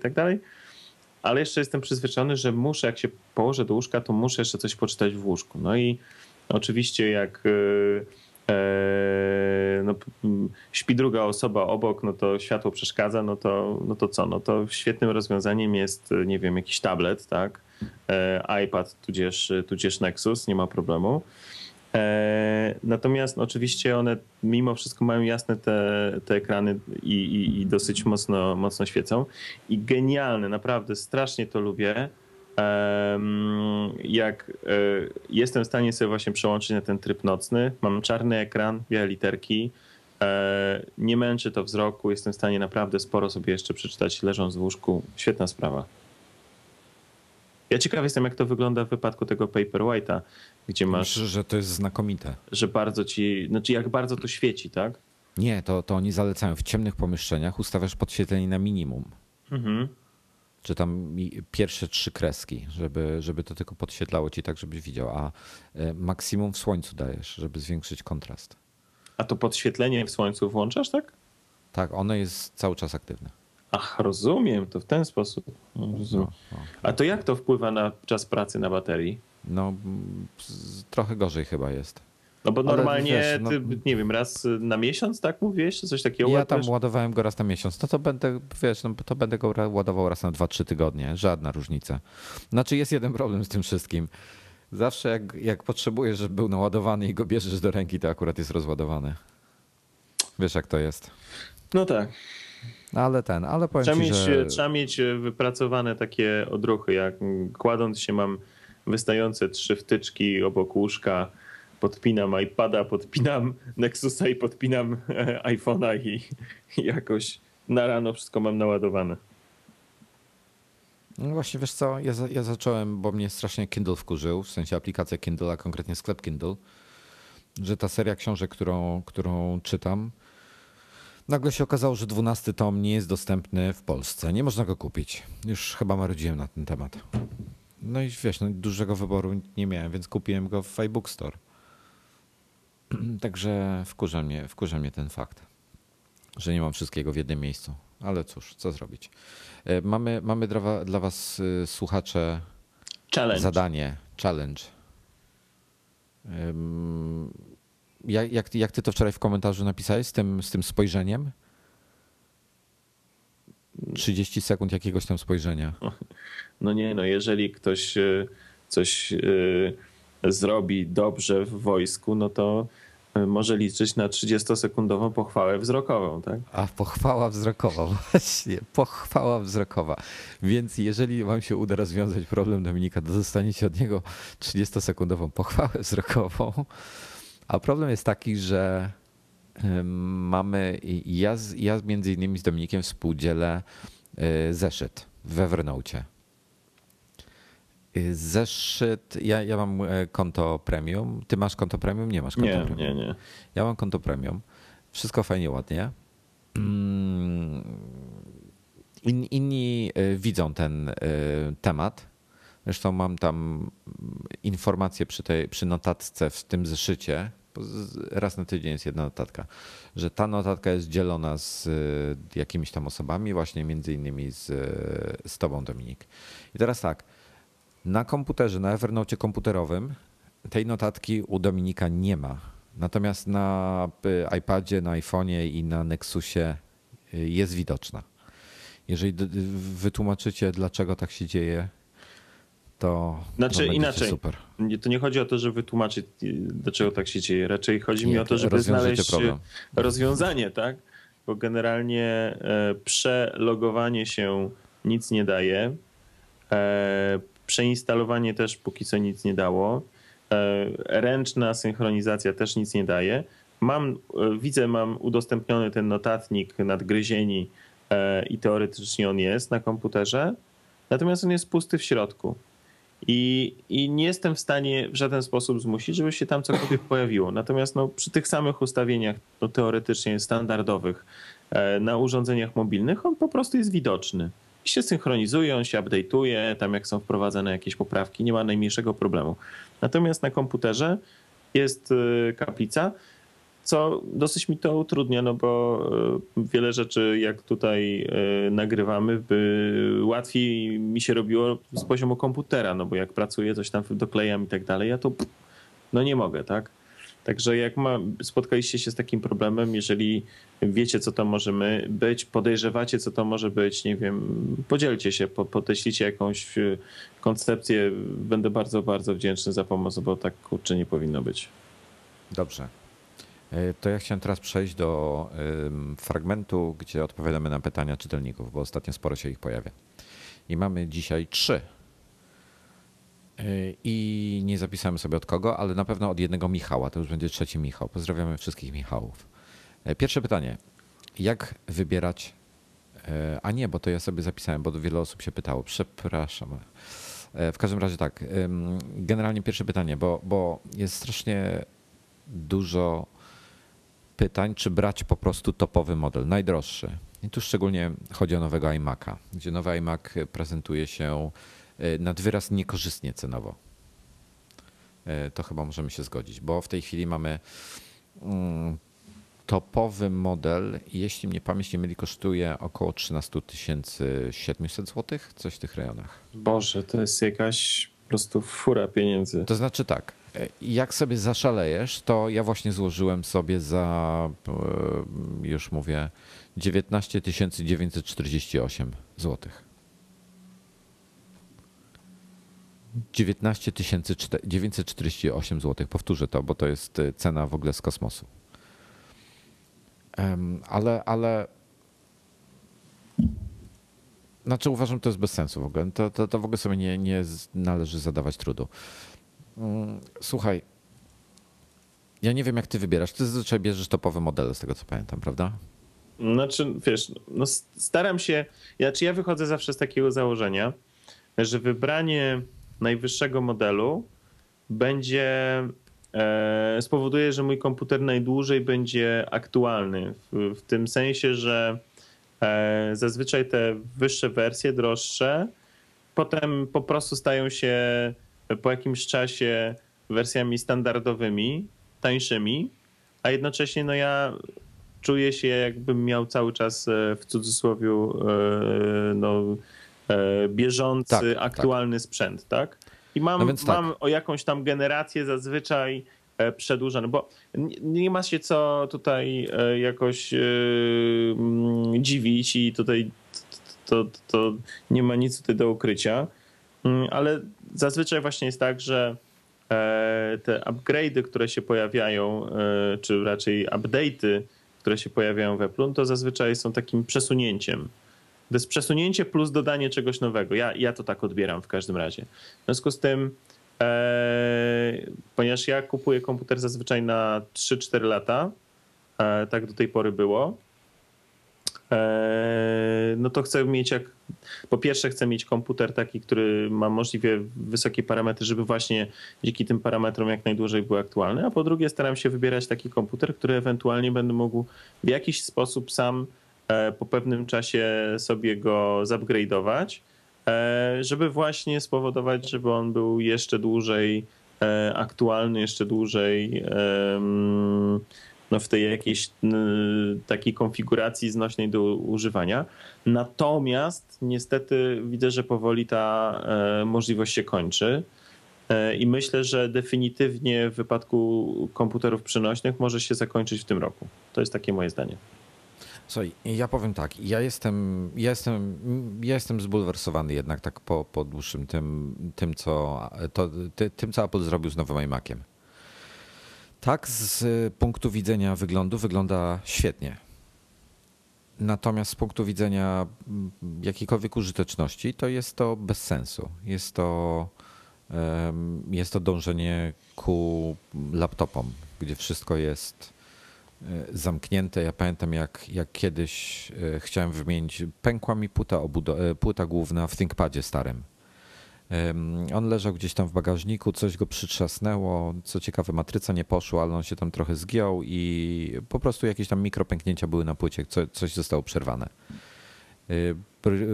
Ale jeszcze jestem przyzwyczajony, że muszę, jak się położę do łóżka, to muszę jeszcze coś poczytać w łóżku. No i oczywiście jak no, śpi druga osoba obok, no to światło przeszkadza, no to co? No to świetnym rozwiązaniem jest, nie wiem, jakiś tablet, tak? iPad tudzież Nexus, nie ma problemu. Natomiast oczywiście one mimo wszystko mają jasne te ekrany i dosyć mocno świecą. I genialne, naprawdę strasznie to lubię, jak jestem w stanie sobie właśnie przełączyć na ten tryb nocny. Mam czarny ekran, białe literki, nie męczy to wzroku, jestem w stanie naprawdę sporo sobie jeszcze przeczytać leżąc w łóżku. Świetna sprawa. Ja ciekaw jestem, jak to wygląda w wypadku tego Paperwhite'a, gdzie masz... Myślę, że to jest znakomite. Że bardzo ci... Znaczy jak bardzo to świeci, tak? Nie, to oni zalecają. W ciemnych pomieszczeniach ustawiasz podświetlenie na minimum. Mhm. Czy tam pierwsze 3 kreski, żeby to tylko podświetlało ci tak, żebyś widział. A maksimum w słońcu dajesz, żeby zwiększyć kontrast. A to podświetlenie w słońcu włączasz, tak? Tak, ono jest cały czas aktywne. Ach, rozumiem, to w ten sposób. Rozumiem. A to jak to wpływa na czas pracy na baterii? No, trochę gorzej chyba jest. No bo normalnie, wiesz, no, ty, nie wiem, raz na miesiąc, tak mówisz? Coś takiego? Ja tam ładowałem go raz na miesiąc. No to będę, wiesz, no to będę go ładował raz na 2-3 tygodnie. Żadna różnica. Znaczy jest jeden problem z tym wszystkim. Zawsze jak potrzebujesz, żeby był naładowany i go bierzesz do ręki, to akurat jest rozładowany. Wiesz, jak to jest. No tak. Ale powiem ci, że... Trzeba mieć wypracowane takie odruchy, jak kładąc się mam wystające 3 wtyczki obok łóżka, podpinam iPada, podpinam Nexusa i podpinam iPhone'a i jakoś na rano wszystko mam naładowane. No właśnie, wiesz co, ja zacząłem, bo mnie strasznie Kindle wkurzył, w sensie aplikacja Kindle, a konkretnie sklep Kindle, że ta seria książek, którą czytam, nagle się okazało, że 12 tom nie jest dostępny w Polsce. Nie można go kupić. Już chyba marudziłem na ten temat. No i wiesz, no, dużego wyboru nie miałem, więc kupiłem go w iBook Store. Także wkurza mnie ten fakt, że nie mam wszystkiego w jednym miejscu. Ale cóż, co zrobić. Mamy dla was, słuchacze, challenge. Jak ty to wczoraj w komentarzu napisałeś z tym spojrzeniem? 30 sekund jakiegoś tam spojrzenia. No nie, no jeżeli ktoś coś zrobi dobrze w wojsku, no to może liczyć na 30-sekundową pochwałę wzrokową, tak? A pochwała wzrokowa, właśnie, pochwała wzrokowa. Więc jeżeli wam się uda rozwiązać problem Dominika, to dostaniecie od niego 30-sekundową pochwałę wzrokową. A problem jest taki, że mamy, ja między innymi z Dominikiem współdzielę zeszyt w Evernote. Zeszyt, ja mam konto premium. Ty masz konto premium? Nie masz konto premium. Nie. Ja mam konto premium. Wszystko fajnie, ładnie. Inni widzą ten temat. Zresztą mam tam informację przy notatce w tym zeszycie. Raz na tydzień jest jedna notatka, że ta notatka jest dzielona z jakimiś tam osobami, właśnie między innymi z tobą, Dominik. I teraz tak, na komputerze, na Evernote komputerowym tej notatki u Dominika nie ma. Natomiast na iPadzie, na iPhonie i na Nexusie jest widoczna. Jeżeli wytłumaczycie, dlaczego tak się dzieje, to znaczy, inaczej. Super. To nie chodzi o to, żeby wytłumaczyć, dlaczego tak się dzieje. Raczej chodzi mi o to, żeby znaleźć rozwiązanie, tak? Bo generalnie przelogowanie się nic nie daje. Przeinstalowanie też póki co nic nie dało. Ręczna synchronizacja też nic nie daje. Mam udostępniony ten notatnik nadgryzieni i teoretycznie on jest na komputerze, natomiast on jest pusty w środku i nie jestem w stanie w żaden sposób zmusić, żeby się tam cokolwiek pojawiło. Natomiast przy tych samych ustawieniach teoretycznie standardowych na urządzeniach mobilnych on po prostu jest widoczny. I się synchronizuje, on się update'uje, tam jak są wprowadzane jakieś poprawki, nie ma najmniejszego problemu. Natomiast na komputerze jest kaplica, co dosyć mi to utrudnia, no bo wiele rzeczy, jak tutaj nagrywamy, by łatwiej mi się robiło z poziomu komputera, no bo jak pracuję, coś tam doklejam i tak dalej, ja to no nie mogę, tak? Także jak spotkaliście się z takim problemem, jeżeli wiecie, co to może być, podejrzewacie, co to może być, nie wiem, podzielcie się, podeślijcie jakąś koncepcję, będę bardzo, bardzo wdzięczny za pomoc, bo tak kurczę nie powinno być. Dobrze. To ja chciałem teraz przejść do fragmentu, gdzie odpowiadamy na pytania czytelników, bo ostatnio sporo się ich pojawia. I mamy dzisiaj 3. I nie zapisałem sobie od kogo, ale na pewno od jednego Michała. To już będzie 3. Michał. Pozdrawiamy wszystkich Michałów. Pierwsze pytanie. Jak wybierać... A nie, bo to ja sobie zapisałem, bo wiele osób się pytało. Przepraszam. W każdym razie tak. Generalnie pierwsze pytanie, bo jest strasznie dużo pytań, czy brać po prostu topowy model, najdroższy. I tu szczególnie chodzi o nowego iMaca, gdzie nowy iMac prezentuje się nad wyraz niekorzystnie cenowo. To chyba możemy się zgodzić, bo w tej chwili mamy topowy model, jeśli mnie pamięć nie myli, kosztuje około 13 700 zł, coś w tych rejonach. Boże, to jest jakaś po prostu fura pieniędzy. To znaczy tak, jak sobie zaszalejesz, to ja właśnie złożyłem sobie za, już mówię, 19 948 zł. 19 948 zł, powtórzę to, bo to jest cena w ogóle z kosmosu. Ale znaczy uważam, to jest bez sensu w ogóle. To w ogóle sobie nie należy zadawać trudu. Słuchaj, ja nie wiem, jak ty wybierasz. Ty zazwyczaj bierzesz topowe modele, z tego co pamiętam, prawda? Znaczy, wiesz, no staram się, ja wychodzę zawsze z takiego założenia, że wybranie najwyższego modelu będzie spowoduje, że mój komputer najdłużej będzie aktualny. W tym sensie, że zazwyczaj te wyższe wersje, droższe, potem po prostu stają się po jakimś czasie wersjami standardowymi, tańszymi, a jednocześnie no ja czuję się, jakbym miał cały czas w cudzysłowie no, bieżący, tak, aktualny sprzęt, tak? I mam o jakąś tam generację zazwyczaj przedłużoną, bo nie ma się co tutaj jakoś dziwić i tutaj to nie ma nic tutaj do ukrycia, ale zazwyczaj właśnie jest tak, że te upgrade'y, które się pojawiają, czy raczej update'y, które się pojawiają w Apple'u, to zazwyczaj są takim przesunięciem. To jest przesunięcie plus dodanie czegoś nowego. Ja to tak odbieram w każdym razie. W związku z tym, ponieważ ja kupuję komputer zazwyczaj na 3-4 lata, tak do tej pory było, no to chcę mieć po pierwsze chcę mieć komputer taki, który ma możliwie wysokie parametry, żeby właśnie dzięki tym parametrom jak najdłużej był aktualny, a po drugie staram się wybierać taki komputer, który ewentualnie będę mógł w jakiś sposób sam po pewnym czasie sobie go zupgrade'ować, żeby właśnie spowodować, żeby on był jeszcze dłużej aktualny, jeszcze dłużej no w tej jakiejś takiej konfiguracji znośnej do używania. Natomiast niestety widzę, że powoli ta możliwość się kończy i myślę, że definitywnie w wypadku komputerów przenośnych może się zakończyć w tym roku. To jest takie moje zdanie. Słuchaj, ja powiem tak, ja jestem zbulwersowany jednak tak po dłuższym tym, co Apple zrobił z nowym iMaciem. Tak, z punktu widzenia wyglądu wygląda świetnie. Natomiast z punktu widzenia jakiejkolwiek użyteczności to jest to bez sensu. Jest to dążenie ku laptopom, gdzie wszystko jest zamknięte. Ja pamiętam, jak kiedyś chciałem wymienić, pękła mi płyta główna w ThinkPadzie starym. On leżał gdzieś tam w bagażniku, coś go przytrzasnęło, co ciekawe matryca nie poszła, ale on się tam trochę zgiął i po prostu jakieś tam mikropęknięcia były na płycie, coś zostało przerwane.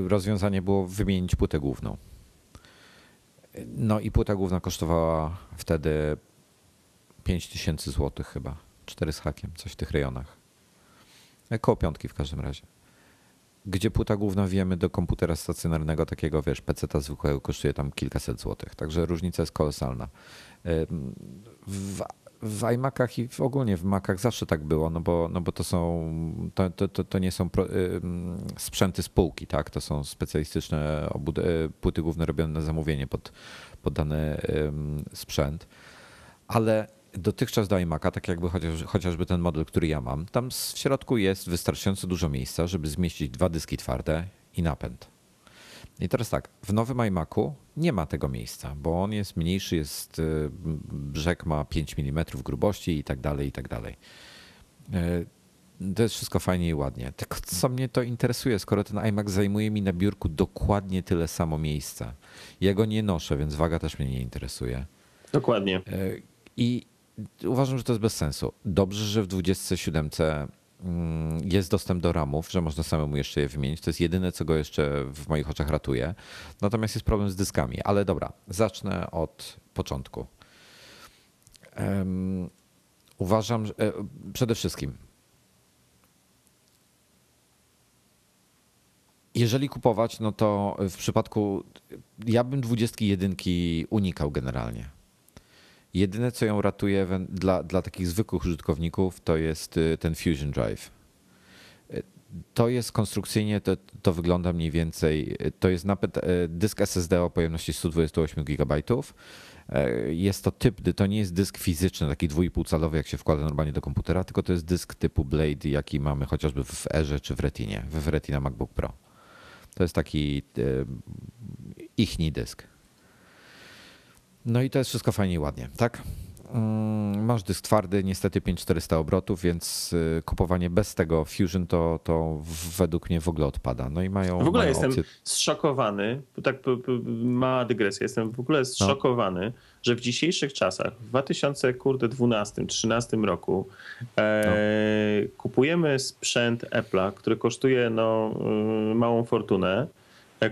Rozwiązanie było wymienić płytę główną. No i płyta główna kosztowała wtedy 5000 zł chyba, 4 z hakiem, coś w tych rejonach. Koło piątki w każdym razie. Gdzie płyta główna, wiemy, do komputera stacjonarnego takiego, wiesz, peceta zwykłego kosztuje tam kilkaset złotych. Także różnica jest kolosalna. W iMacach i ogólnie w Macach zawsze tak było, no bo to nie są sprzęty spółki, tak? To są specjalistyczne płyty główne robione na zamówienie pod dany sprzęt. Ale dotychczas do iMaca, tak jakby chociażby ten model, który ja mam, tam w środku jest wystarczająco dużo miejsca, żeby zmieścić 2 dyski twarde i napęd. I teraz tak, w nowym iMacu nie ma tego miejsca, bo on jest mniejszy, jest brzeg ma 5 mm grubości i tak dalej, i tak dalej. To jest wszystko fajnie i ładnie. Tylko co mnie to interesuje, skoro ten iMac zajmuje mi na biurku dokładnie tyle samo miejsca. Ja go nie noszę, więc waga też mnie nie interesuje. Dokładnie. I uważam, że to jest bez sensu. Dobrze, że w 27 jest dostęp do ramów, że można samemu jeszcze je wymienić. To jest jedyne, co go jeszcze w moich oczach ratuje. Natomiast jest problem z dyskami. Ale dobra, zacznę od początku. Uważam, że przede wszystkim, jeżeli kupować, no to w przypadku, ja bym 21 unikał generalnie. Jedyne, co ją ratuje dla takich zwykłych użytkowników, to jest ten Fusion Drive. To jest konstrukcyjnie, to wygląda mniej więcej, to jest dysk SSD o pojemności 128 GB. Jest to to nie jest dysk fizyczny, taki 2,5-calowy, jak się wkłada normalnie do komputera, tylko to jest dysk typu Blade, jaki mamy chociażby w Airze czy w Retinie, w Retina MacBook Pro. To jest taki ichni dysk. No i to jest wszystko fajnie i ładnie, tak? Masz dysk twardy, niestety 5400 obrotów, więc kupowanie bez tego Fusion to według mnie w ogóle odpada. No i w ogóle jestem zszokowany, tak mała dygresja, jestem w ogóle zszokowany, że w dzisiejszych czasach, w 2012-2013 roku kupujemy sprzęt Apple'a, który kosztuje małą fortunę,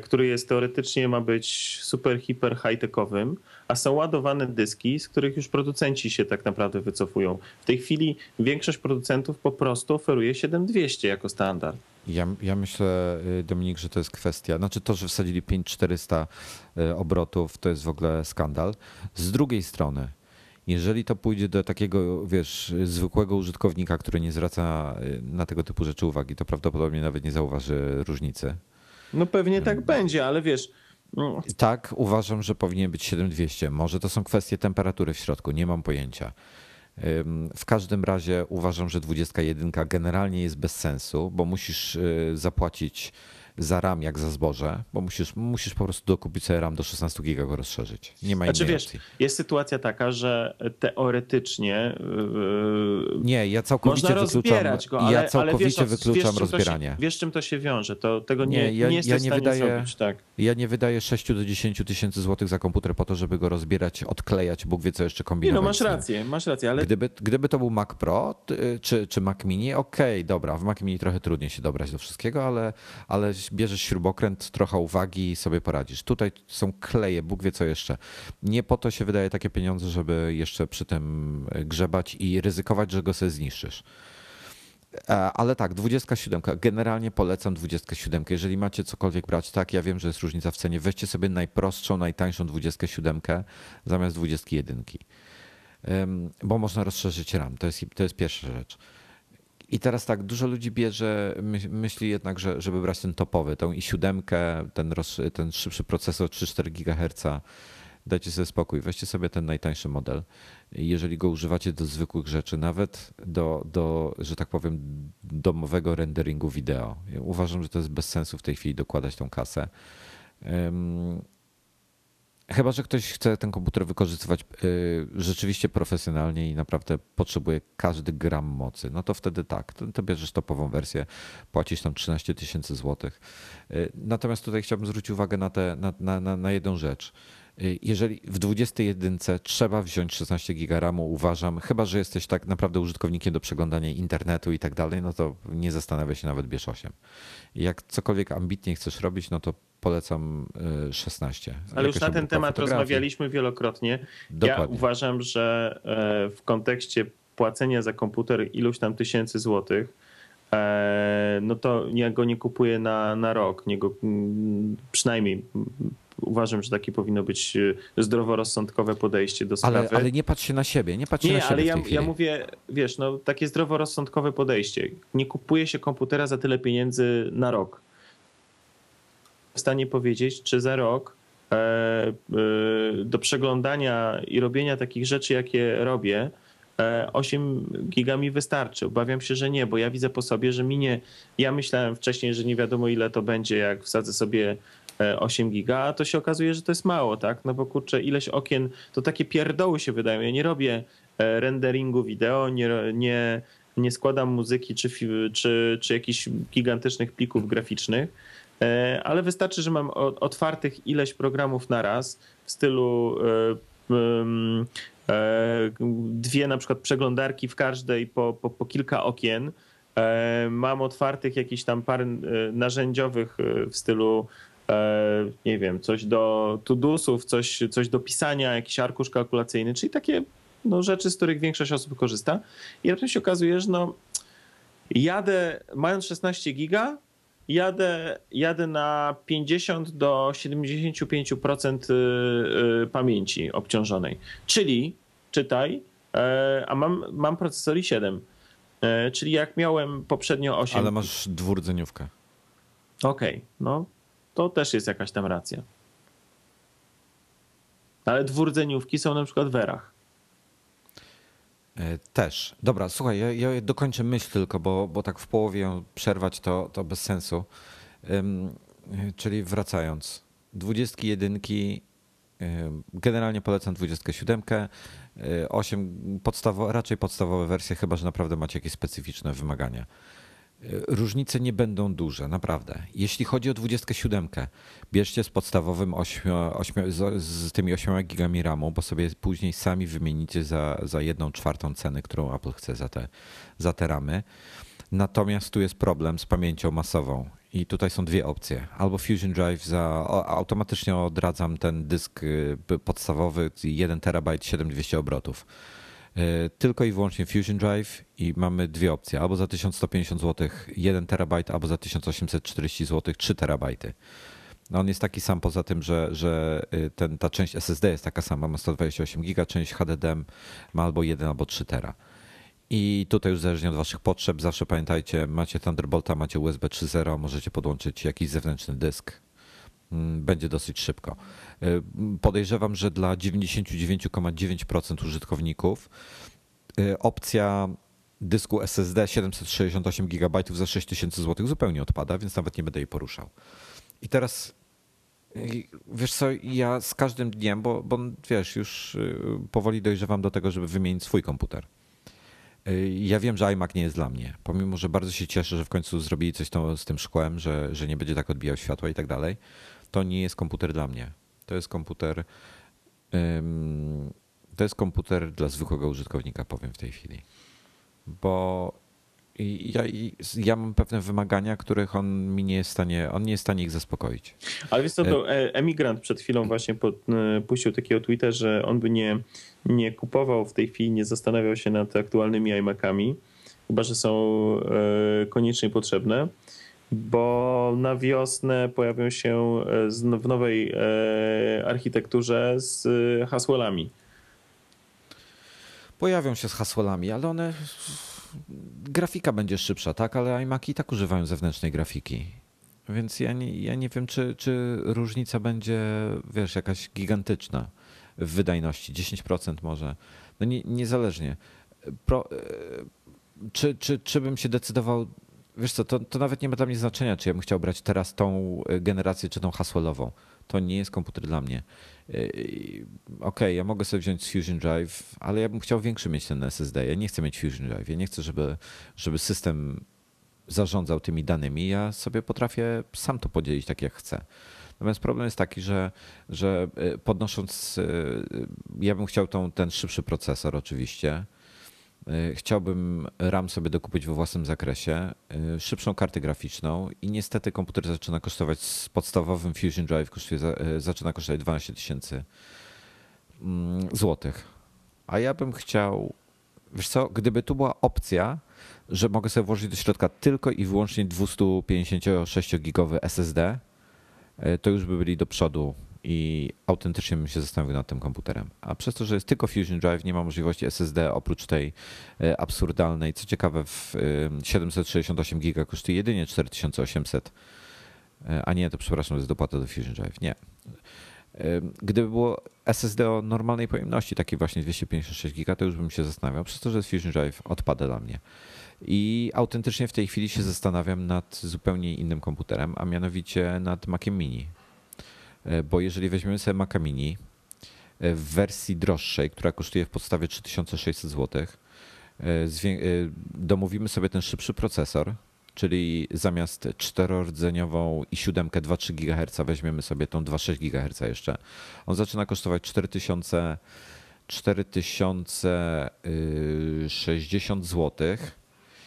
który jest teoretycznie ma być super, hiper high-techowym, a są ładowane dyski, z których już producenci się tak naprawdę wycofują. W tej chwili większość producentów po prostu oferuje 7200 jako standard. Ja myślę, Dominik, że to jest kwestia, to, że wsadzili 5400 obrotów, to jest w ogóle skandal. Z drugiej strony, jeżeli to pójdzie do takiego, wiesz, zwykłego użytkownika, który nie zwraca na tego typu rzeczy uwagi, to prawdopodobnie nawet nie zauważy różnicy. No pewnie tak będzie, ale wiesz... Tak, uważam, że powinien być 7200. Może to są kwestie temperatury w środku, nie mam pojęcia. W każdym razie uważam, że 21 generalnie jest bez sensu, bo musisz zapłacić za RAM jak za zboże, bo musisz po prostu dokupić sobie RAM do 16 giga, go rozszerzyć. Nie ma innej opcji. Jest sytuacja taka, że teoretycznie nie, ja całkowicie można rozbierać go, ale, ja całkowicie wykluczam rozbieranie. Wiesz, czym to się wiąże, to tego nie jesteś w stanie zrobić. Tak. Ja nie wydaję 6 do 10 tysięcy złotych za komputer po to, żeby go rozbierać, odklejać, Bóg wie co jeszcze kombinować. Nie, masz rację, ale... Gdyby to był Mac Pro czy Mac Mini, okej, dobra, w Mac Mini trochę trudniej się dobrać do wszystkiego, ale bierzesz śrubokręt, trochę uwagi i sobie poradzisz. Tutaj są kleje, Bóg wie co jeszcze. Nie po to się wydaje takie pieniądze, żeby jeszcze przy tym grzebać i ryzykować, że go sobie zniszczysz. Ale tak, 27. Generalnie polecam 27. Jeżeli macie cokolwiek brać, tak, ja wiem, że jest różnica w cenie. Weźcie sobie najprostszą, najtańszą 27 zamiast 21. Bo można rozszerzyć RAM. To jest pierwsza rzecz. I teraz tak, dużo ludzi bierze, myśli jednak, że żeby brać ten topowy, tą i7, ten szybszy procesor 3-4 GHz. Dajcie sobie spokój, weźcie sobie ten najtańszy model. Jeżeli go używacie do zwykłych rzeczy, nawet do że tak powiem, domowego renderingu wideo. Ja uważam, że to jest bez sensu w tej chwili dokładać tą kasę. Chyba że ktoś chce ten komputer wykorzystywać rzeczywiście profesjonalnie i naprawdę potrzebuje każdy gram mocy, no to wtedy tak, to bierzesz topową wersję, płacisz tam 13 000 złotych. Natomiast tutaj chciałbym zwrócić uwagę na jedną rzecz. Jeżeli w 21 trzeba wziąć 16 giga ramu, uważam, chyba że jesteś tak naprawdę użytkownikiem do przeglądania internetu i tak dalej, no to nie zastanawia się, nawet bierz 8. Jak cokolwiek ambitnie chcesz robić, no to polecam 16. Ale już na ten temat rozmawialiśmy wielokrotnie. Dokładnie. Ja uważam, że w kontekście płacenia za komputer iluś tam tysięcy złotych, no to ja go nie kupuję na rok. Nie go, przynajmniej uważam, że takie powinno być zdroworozsądkowe podejście do sprawy. Ale nie patrz się na siebie, nie patrz się na siebie. Ale ja mówię, wiesz, no takie zdroworozsądkowe podejście. Nie kupuje się komputera za tyle pieniędzy na rok. W stanie powiedzieć, czy za rok do przeglądania i robienia takich rzeczy, jakie robię, 8 giga mi wystarczy. Obawiam się, że nie, bo ja widzę po sobie, że mi nie. Ja myślałem wcześniej, że nie wiadomo ile to będzie, jak wsadzę sobie 8 giga, a to się okazuje, że to jest mało, tak? No bo kurczę, ileś okien, to takie pierdoły się wydają. Ja nie robię renderingu wideo, nie składam muzyki czy jakichś gigantycznych plików graficznych, ale wystarczy, że mam otwartych ileś programów na raz w stylu dwie na przykład przeglądarki w każdej po kilka okien. Mam otwartych jakichś tam par narzędziowych w stylu nie wiem, coś do to-dosów, coś do pisania, jakiś arkusz kalkulacyjny, czyli takie no, rzeczy, z których większość osób korzysta. I potem się okazuje, że no, jadę, mając 16 giga, jadę na 50 do 75% pamięci obciążonej. Czyli, czytaj, a mam procesor i7, czyli jak miałem poprzednio 8. Ale masz dwurdzeniówkę. Okej, no to też jest jakaś tam racja. Ale dwurdzeniówki są na przykład w erach. Też. Dobra, słuchaj, ja dokończę myśl tylko, bo tak w połowie ją przerwać to bez sensu. Czyli wracając, 21, generalnie polecam 27, 8 raczej podstawowe wersje, chyba że naprawdę macie jakieś specyficzne wymagania. Różnice nie będą duże, naprawdę. Jeśli chodzi o 27, bierzcie z podstawowym z tymi 8 gigami ramu, bo sobie później sami wymienicie za 1/4 ceny, którą Apple chce za te ramy. Natomiast tu jest problem z pamięcią masową i tutaj są dwie opcje. Albo Fusion Drive, automatycznie odradzam ten dysk podstawowy 1 terabajt 7200 obrotów. Tylko i wyłącznie Fusion Drive i mamy dwie opcje, albo za 1150 zł 1 terabajt, albo za 1840 zł 3 terabajty. On jest taki sam poza tym, że ta część SSD jest taka sama, ma 128 giga, część HDD ma albo 1 albo 3 tera. I tutaj już zależnie od waszych potrzeb, zawsze pamiętajcie, macie Thunderbolta, macie USB 3.0, możecie podłączyć jakiś zewnętrzny dysk. Będzie dosyć szybko. Podejrzewam, że dla 99,9% użytkowników opcja dysku SSD 768 GB za 6000 zł zupełnie odpada, więc nawet nie będę jej poruszał. I teraz wiesz co, ja z każdym dniem, bo wiesz, już powoli dojrzewam do tego, żeby wymienić swój komputer. Ja wiem, że iMac nie jest dla mnie, pomimo że bardzo się cieszę, że w końcu zrobili coś z tym szkłem, że nie będzie tak odbijał światła i tak dalej. To nie jest komputer dla mnie. To jest komputer dla zwykłego użytkownika, powiem w tej chwili. Bo ja mam pewne wymagania, których on nie jest w stanie ich zaspokoić. Ale wiesz co, to Emigrant przed chwilą właśnie puścił takiego tweeta, że on by nie kupował w tej chwili, nie zastanawiał się nad aktualnymi iMacami, chyba że są koniecznie potrzebne, bo na wiosnę pojawią się w nowej architekturze z hasłami. Pojawią się z hasłami, ale one grafika będzie szybsza, tak? Ale iMaki i tak używają zewnętrznej grafiki. Więc ja nie wiem, czy różnica będzie, wiesz, jakaś gigantyczna w wydajności, 10% może. No niezależnie. Czy bym się decydował, wiesz co, to nawet nie ma dla mnie znaczenia, czy ja bym chciał brać teraz tą generację, czy tą hasłelową. To nie jest komputer dla mnie. Okej, ja mogę sobie wziąć Fusion Drive, ale ja bym chciał większy mieć ten SSD. Ja nie chcę mieć Fusion Drive. Ja nie chcę, żeby system zarządzał tymi danymi. Ja sobie potrafię sam to podzielić tak, jak chcę. Natomiast problem jest taki, że podnosząc, ja bym chciał ten szybszy procesor oczywiście. Chciałbym RAM sobie dokupić we własnym zakresie, szybszą kartę graficzną i niestety komputer zaczyna kosztować z podstawowym Fusion Drive, zaczyna kosztować 12 000 złotych. A ja bym chciał, wiesz co, gdyby tu była opcja, że mogę sobie włożyć do środka tylko i wyłącznie 256-gigowy SSD, to już by byli do przodu i autentycznie bym się zastanowił nad tym komputerem. A przez to, że jest tylko Fusion Drive, nie ma możliwości SSD oprócz tej absurdalnej. Co ciekawe, w 768 giga kosztuje jedynie 4800. A nie, to przepraszam, jest dopłata do Fusion Drive. Nie. Gdyby było SSD o normalnej pojemności, taki właśnie 256 giga, to już bym się zastanawiał. Przez to, że jest Fusion Drive, odpada dla mnie. I autentycznie w tej chwili się zastanawiam nad zupełnie innym komputerem, a mianowicie nad Maciem Mini. Bo jeżeli weźmiemy sobie Maca Mini w wersji droższej, która kosztuje w podstawie 3600 zł, domówimy sobie ten szybszy procesor, czyli zamiast 4-rdzeniową i 7 2,3 GHz weźmiemy sobie tą 2,6 GHz jeszcze. On zaczyna kosztować 4060 zł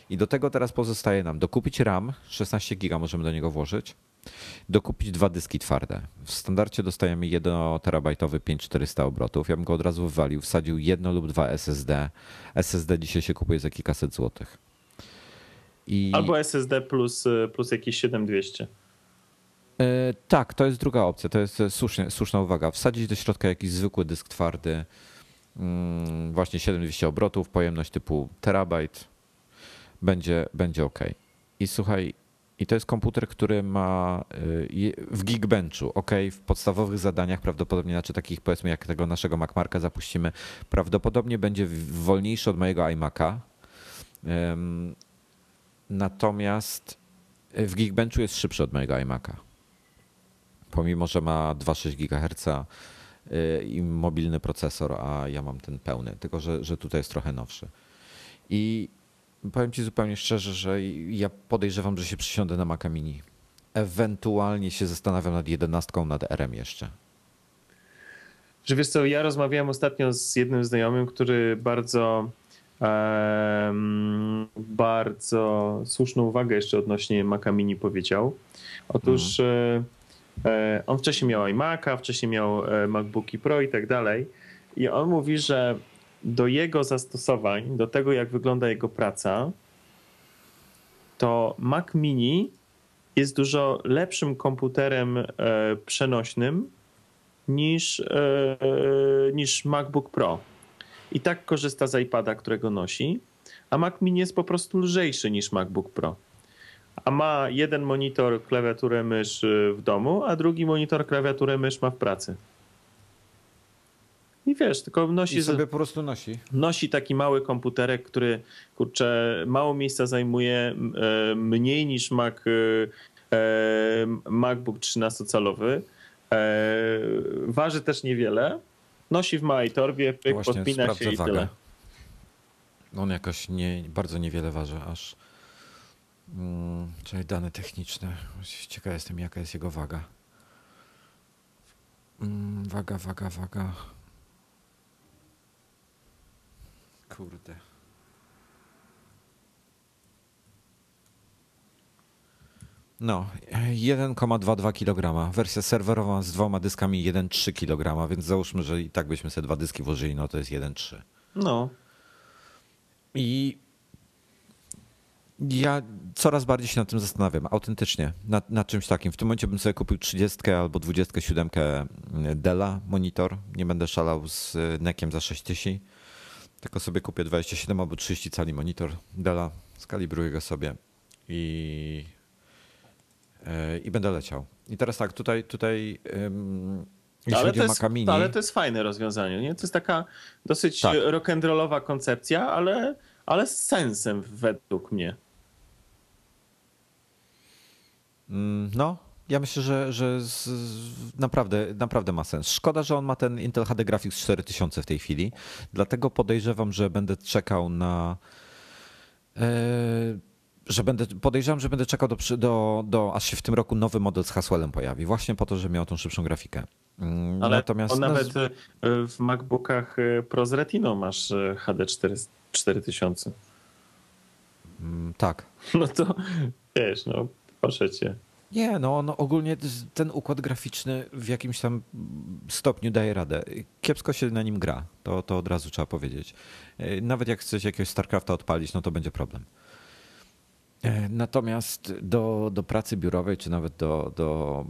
i do tego teraz pozostaje nam dokupić RAM, 16 GB możemy do niego włożyć. Dokupić dwa dyski twarde. W standardzie dostajemy 1-terabajtowy 5400 obrotów. Ja bym go od razu wywalił, wsadził jedno lub dwa SSD. SSD dzisiaj się kupuje za kilkaset złotych. Albo SSD plus jakieś 7200. Tak, to jest druga opcja. To jest słuszna uwaga. Wsadzić do środka jakiś zwykły dysk twardy. Właśnie 7200 obrotów, pojemność typu terabajt. Będzie ok. I słuchaj, i to jest komputer, który ma w Geekbenchu, w podstawowych zadaniach, prawdopodobnie, znaczy takich powiedzmy jak tego naszego MacMarka zapuścimy, prawdopodobnie będzie wolniejszy od mojego iMac'a. Natomiast w Geekbenchu jest szybszy od mojego iMac'a. Pomimo, że ma 2,6 GHz i mobilny procesor, a ja mam ten pełny, tylko że tutaj jest trochę nowszy. I powiem ci zupełnie szczerze, że ja podejrzewam, że się przysiądę na Maca Mini. Ewentualnie się zastanawiam nad 11, nad RM jeszcze. Że wiesz co, ja rozmawiałem ostatnio z jednym znajomym, który bardzo słuszną uwagę jeszcze odnośnie Maca Mini powiedział. Otóż on wcześniej miał iMac'a, wcześniej miał MacBooki Pro i tak dalej. I on mówi, że do jego zastosowań, do tego jak wygląda jego praca, to Mac Mini jest dużo lepszym komputerem przenośnym niż MacBook Pro. I tak korzysta z iPada, którego nosi, a Mac Mini jest po prostu lżejszy niż MacBook Pro. A ma jeden monitor, klawiaturę, mysz w domu, a drugi monitor, klawiaturę, mysz ma w pracy. I wiesz, tylko nosi... I sobie po prostu nosi. Nosi taki mały komputerek, który, kurczę, mało miejsca zajmuje, mniej niż MacBook 13-calowy. Waży też niewiele. Nosi w małej torbie, pyk, właśnie, podpina się i wagę. Tyle. On jakoś bardzo niewiele waży, aż... Czyli dane techniczne. Ciekaw jestem, jaka jest jego waga. Waga. Kurde. No, 1,22 kg. Wersja serwerowa z dwoma dyskami 1,3 kg, więc załóżmy, że i tak byśmy sobie dwa dyski włożyli, no to jest 1,3. No. I ja coraz bardziej się nad tym zastanawiam, autentycznie, nad czymś takim. W tym momencie bym sobie kupił 30 albo 27 Dela monitor. Nie będę szalał z nekiem za 6000. Tylko sobie kupię 27 albo 30 cali monitor Dela, skalibruję go sobie i będę leciał. I teraz tak, tutaj ale to, jest fajne rozwiązanie, nie? To jest taka dosyć rock'n'rollowa koncepcja, ale z sensem według mnie. No, ja myślę, że naprawdę ma sens. Szkoda, że on ma ten Intel HD Graphics 4000 w tej chwili, dlatego podejrzewam, że będę czekał na... podejrzewam, że będę czekał aż się w tym roku nowy model z Haswellem pojawi, właśnie po to, żeby miał tą szybszą grafikę. Ale natomiast, nawet w MacBookach Pro z Retiną masz HD 4000. Tak. No to wiesz, no proszę cię. Nie, no ogólnie ten układ graficzny w jakimś tam stopniu daje radę. Kiepsko się na nim gra, to od razu trzeba powiedzieć. Nawet jak chcesz jakiegoś StarCrafta odpalić, no to będzie problem. Natomiast do pracy biurowej, czy nawet do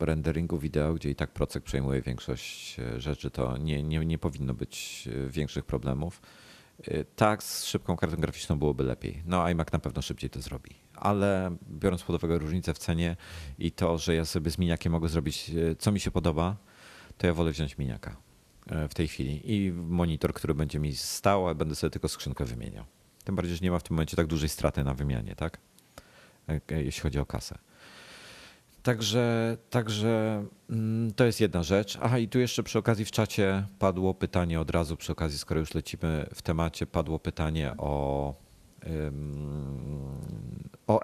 renderingu wideo, gdzie i tak procek przejmuje większość rzeczy, to nie powinno być większych problemów. Tak, z szybką kartą graficzną byłoby lepiej. No iMac na pewno szybciej to zrobi. Ale biorąc pod uwagę różnicę w cenie i to, że ja sobie z miniakiem mogę zrobić, co mi się podoba, to ja wolę wziąć miniaka w tej chwili. I monitor, który będzie mi stał, a będę sobie tylko skrzynkę wymieniał. Tym bardziej, że nie ma w tym momencie tak dużej straty na wymianie, tak? Jeśli chodzi o kasę. Także to jest jedna rzecz. Aha, i tu jeszcze przy okazji w czacie padło pytanie od razu, przy okazji, skoro już lecimy w temacie, padło pytanie o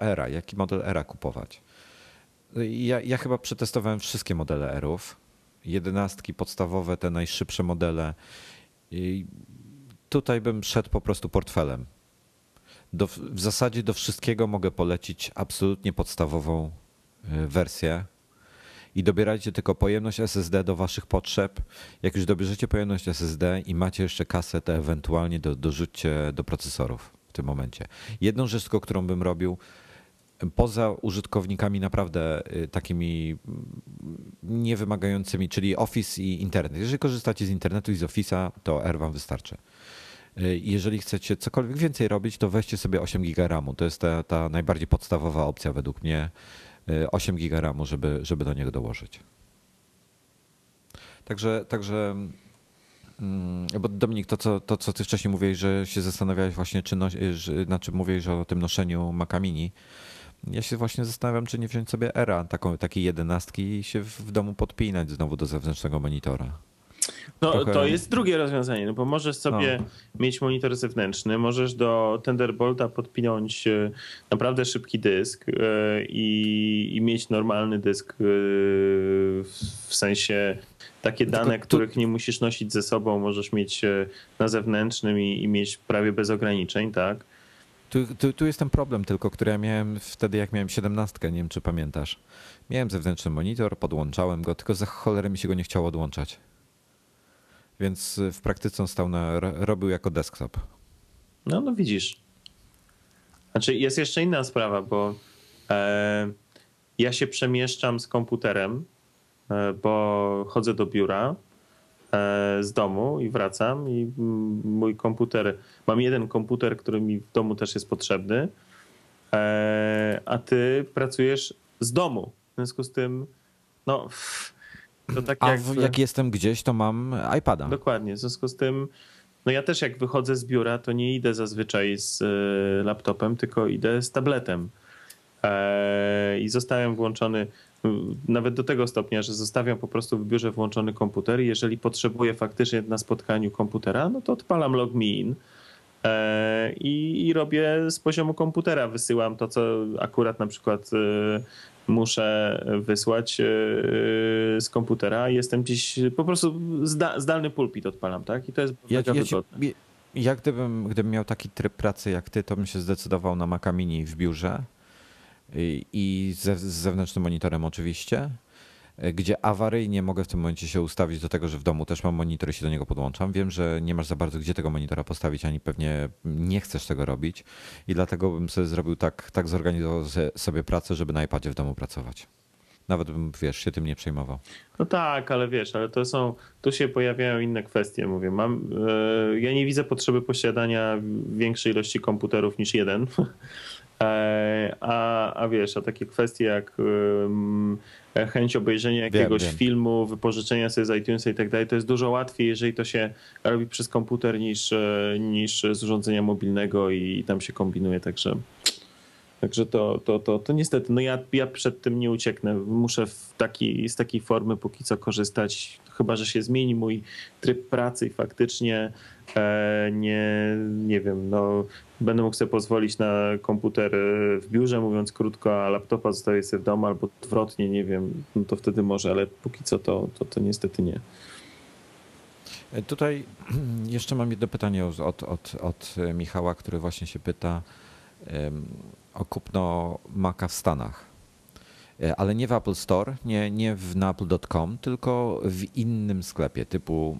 Era, jaki model Era kupować. Ja chyba przetestowałem wszystkie modele Erów. 11 podstawowe, te najszybsze modele. I tutaj bym szedł po prostu portfelem. W zasadzie do wszystkiego mogę polecić absolutnie podstawową wersję i dobierajcie tylko pojemność SSD do waszych potrzeb. Jak już dobierzecie pojemność SSD i macie jeszcze kasę, to ewentualnie dorzućcie do procesorów w tym momencie. Jedną rzecz, którą bym robił, poza użytkownikami naprawdę takimi niewymagającymi, czyli Office i internet. Jeżeli korzystacie z internetu i z Office'a, to R wam wystarczy. Jeżeli chcecie cokolwiek więcej robić, to weźcie sobie 8 GB RAM-u. To jest ta najbardziej podstawowa opcja według mnie. 8 GB RAM-u, żeby do niego dołożyć. Także bo Dominik, to co ty wcześniej mówiłeś, że się zastanawiałeś właśnie, czy mówiłeś o tym noszeniu Maca Mini. Ja się właśnie zastanawiam, czy nie wziąć sobie Era, takiej 11 i się w domu podpinać znowu do zewnętrznego monitora. No trochę... to jest drugie rozwiązanie, no bo możesz sobie mieć monitor zewnętrzny, możesz do Thunderbolta podpinąć naprawdę szybki dysk i mieć normalny dysk, w sensie takie dane, których nie musisz nosić ze sobą, możesz mieć na zewnętrznym i mieć prawie bez ograniczeń, tak? Tu jest ten problem tylko, który ja miałem wtedy, jak miałem 17, nie wiem czy pamiętasz. Miałem zewnętrzny monitor, podłączałem go, tylko za cholerę mi się go nie chciało odłączać. Więc w praktyce on robił jako desktop. No widzisz. Znaczy jest jeszcze inna sprawa, bo ja się przemieszczam z komputerem, bo chodzę do biura z domu i wracam i mój komputer, mam jeden komputer, który mi w domu też jest potrzebny, a ty pracujesz z domu. W związku z tym, to tak jak jestem gdzieś, to mam iPada. Dokładnie, w związku z tym ja też jak wychodzę z biura, to nie idę zazwyczaj z laptopem, tylko idę z tabletem. I zostałem włączony nawet do tego stopnia, że zostawiam po prostu w biurze włączony komputer i jeżeli potrzebuję faktycznie na spotkaniu komputera, no to odpalam Log Me In i robię z poziomu komputera, wysyłam to, co akurat na przykład muszę wysłać z komputera. Jestem dziś po prostu zdalny pulpit odpalam, tak? I to jest bardzo wygodne. Ja gdybym miał taki tryb pracy jak ty, to bym się zdecydował na Maca Mini w biurze i z zewnętrznym monitorem oczywiście, gdzie awaryjnie mogę w tym momencie się ustawić do tego, że w domu też mam monitor i się do niego podłączam. Wiem, że nie masz za bardzo gdzie tego monitora postawić, ani pewnie nie chcesz tego robić i dlatego bym sobie zrobił tak zorganizował sobie pracę, żeby na iPadzie w domu pracować. Nawet bym, wiesz, się tym nie przejmował. No tak, ale wiesz, ale to są, tu się pojawiają inne kwestie, mówię. Ja nie widzę potrzeby posiadania większej ilości komputerów niż jeden. A wiesz, a takie kwestie jak chęć obejrzenia jakiegoś filmu, wypożyczenia sobie z iTunesa i tak dalej, to jest dużo łatwiej, jeżeli to się robi przez komputer niż z urządzenia mobilnego i tam się kombinuje, także to niestety, no ja przed tym nie ucieknę, muszę z takiej formy póki co korzystać, chyba że się zmieni mój tryb pracy i faktycznie nie wiem, no będę mógł sobie pozwolić na komputer w biurze, mówiąc krótko, a laptopa zostawię sobie w domu albo odwrotnie, nie wiem, no to wtedy może, ale póki co to niestety nie. Tutaj jeszcze mam jedno pytanie od Michała, który właśnie się pyta o kupno Maca w Stanach, ale nie w Apple Store, nie na apple.com, tylko w innym sklepie typu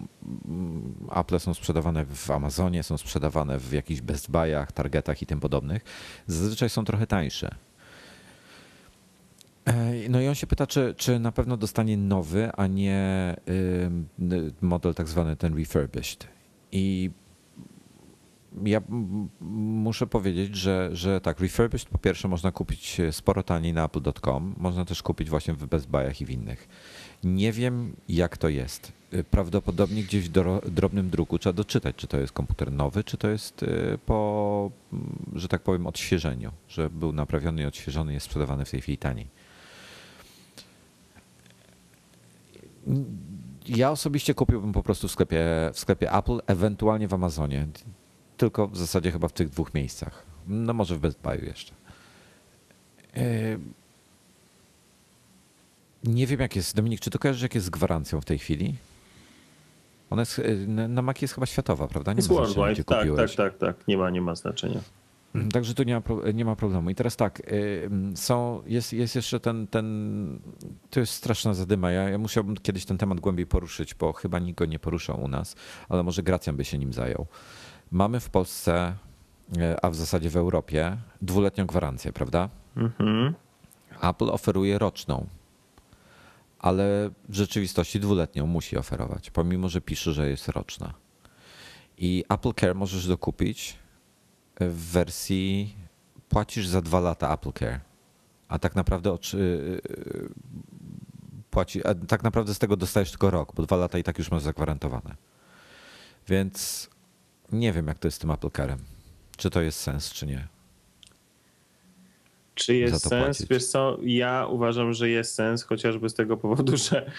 Apple są sprzedawane w Amazonie, są sprzedawane w jakichś Best Buyach, Targetach i tym podobnych. Zazwyczaj są trochę tańsze. No i on się pyta, czy na pewno dostanie nowy, a nie model tak zwany ten refurbished. I ja muszę powiedzieć, że tak, refurbished po pierwsze można kupić sporo taniej na apple.com, można też kupić właśnie w Best Buyach i w innych. Nie wiem, jak to jest. Prawdopodobnie gdzieś w drobnym druku trzeba doczytać, czy to jest komputer nowy, czy to jest po, że tak powiem, odświeżeniu, że był naprawiony i odświeżony, jest sprzedawany w tej chwili taniej. Ja osobiście kupiłbym po prostu w sklepie Apple, ewentualnie w Amazonie. Tylko w zasadzie chyba w tych dwóch miejscach. No może w Best Buyu jeszcze. Nie wiem, jak jest. Dominik, czy ty kojarzysz, jak jest z gwarancją w tej chwili? Ona jest, na Mac jest chyba światowa, prawda? Nie jest worldwide, tak. Nie ma znaczenia. Także tu nie ma problemu. I teraz tak, jest jeszcze ten to jest straszna zadyma. Ja musiałbym kiedyś ten temat głębiej poruszyć, bo chyba nikt go nie poruszał u nas, ale może Gracjan by się nim zajął. Mamy w Polsce, a w zasadzie w Europie, 2-letnią gwarancję, prawda? Mhm. Apple oferuje roczną, ale w rzeczywistości 2-letnią musi oferować, pomimo że pisze, że jest roczna. I Apple Care możesz dokupić w wersji, płacisz za 2 lata Apple Care, a tak naprawdę z tego dostajesz tylko rok, bo 2 lata i tak już masz zagwarantowane. Więc nie wiem, jak to jest z tym Apple Carem. Czy to jest sens, czy nie? Czy jest sens? Płacić? Wiesz co, ja uważam, że jest sens, chociażby z tego powodu, że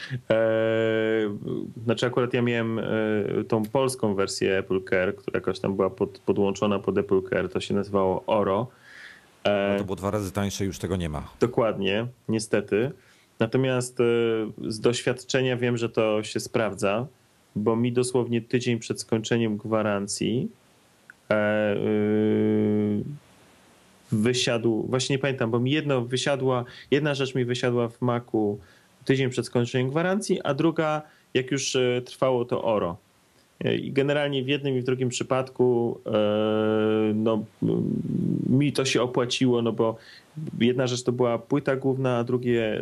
znaczy akurat ja miałem tą polską wersję Apple Care, która jakoś tam była podłączona pod Apple Care, to się nazywało Oro. No to było 2 razy tańsze, już tego nie ma. Dokładnie, niestety. Natomiast z doświadczenia wiem, że to się sprawdza, bo mi dosłownie tydzień przed skończeniem gwarancji wysiadł, właśnie nie pamiętam, bo mi jedna rzecz mi wysiadła w Macu tydzień przed skończeniem gwarancji, a druga, jak już trwało to Oro. I generalnie w jednym i w drugim przypadku no, mi to się opłaciło, no bo jedna rzecz to była płyta główna, a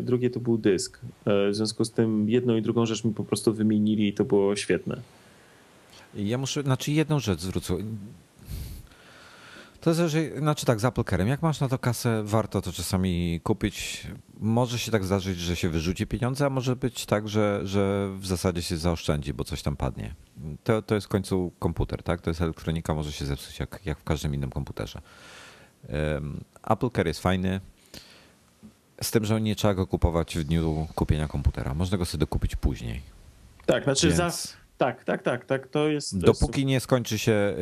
drugie to był dysk. W związku z tym jedną i drugą rzecz mi po prostu wymienili i to było świetne. Ja muszę, znaczy jedną rzecz zwrócę. To jest, znaczy tak, z Apple Carem. Jak masz na to kasę, warto to czasami kupić. Może się tak zdarzyć, że się wyrzuci pieniądze, a może być tak, że w zasadzie się zaoszczędzi, bo coś tam padnie. To jest w końcu komputer, tak? To jest elektronika, może się zepsuć jak w każdym innym komputerze. Apple Care jest fajny, z tym, że nie trzeba go kupować w dniu kupienia komputera. Można go sobie dokupić później. Tak, znaczy tak, to jest... Dopóki nie skończy się,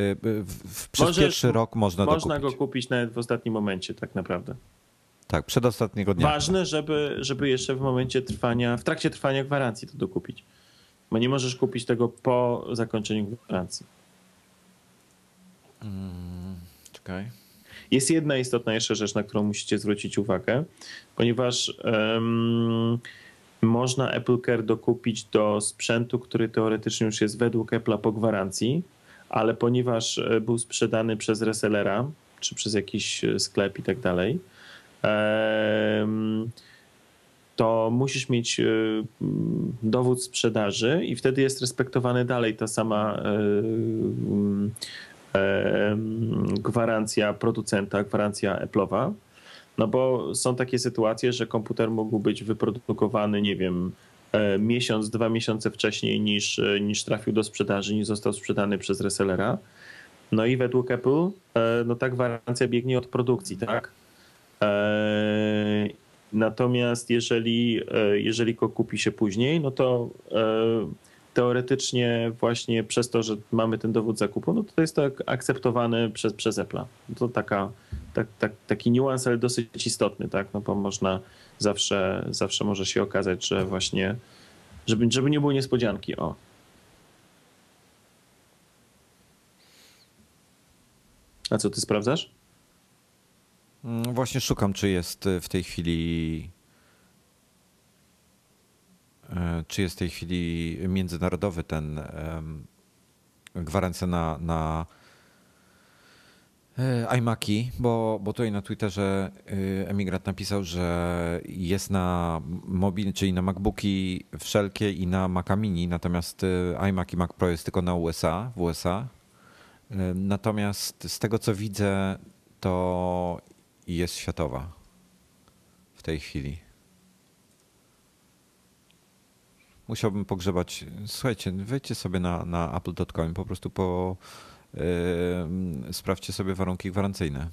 przez pierwszy rok można go kupić nawet w ostatnim momencie tak naprawdę. Tak, przedostatniego dnia. Ważne, żeby jeszcze w trakcie trwania gwarancji to dokupić. Bo nie możesz kupić tego po zakończeniu gwarancji. Czekaj. Jest jedna istotna jeszcze rzecz, na którą musicie zwrócić uwagę, ponieważ można Apple Care dokupić do sprzętu, który teoretycznie już jest według Apple'a po gwarancji, ale ponieważ był sprzedany przez resellera czy przez jakiś sklep i tak dalej, to musisz mieć dowód sprzedaży i wtedy jest respektowana dalej ta sama gwarancja producenta, gwarancja Apple'owa. No bo są takie sytuacje, że komputer mógł być wyprodukowany, nie wiem, miesiąc, 2 miesiące wcześniej niż trafił do sprzedaży, niż został sprzedany przez resellera. No i według Apple no ta gwarancja biegnie od produkcji, tak? Natomiast jeżeli go kupi się później, no to teoretycznie właśnie przez to, że mamy ten dowód zakupu, no to jest to akceptowane przez Apple'a. To taki niuans, ale dosyć istotny, tak? No bo można zawsze może się okazać, że właśnie, żeby nie było niespodzianki, o. A co ty sprawdzasz? Właśnie szukam, czy jest w tej chwili międzynarodowy ten gwarancja na iMaki, bo tutaj na Twitterze Emigrant napisał, że jest na mobilne, czyli na MacBooki wszelkie i na Maca Mini, natomiast iMac i Mac Pro jest tylko na w USA. Natomiast z tego co widzę, to jest światowa w tej chwili. Musiałbym pogrzebać. Słuchajcie, wejdźcie sobie na apple.com, po prostu sprawdźcie sobie warunki gwarancyjne.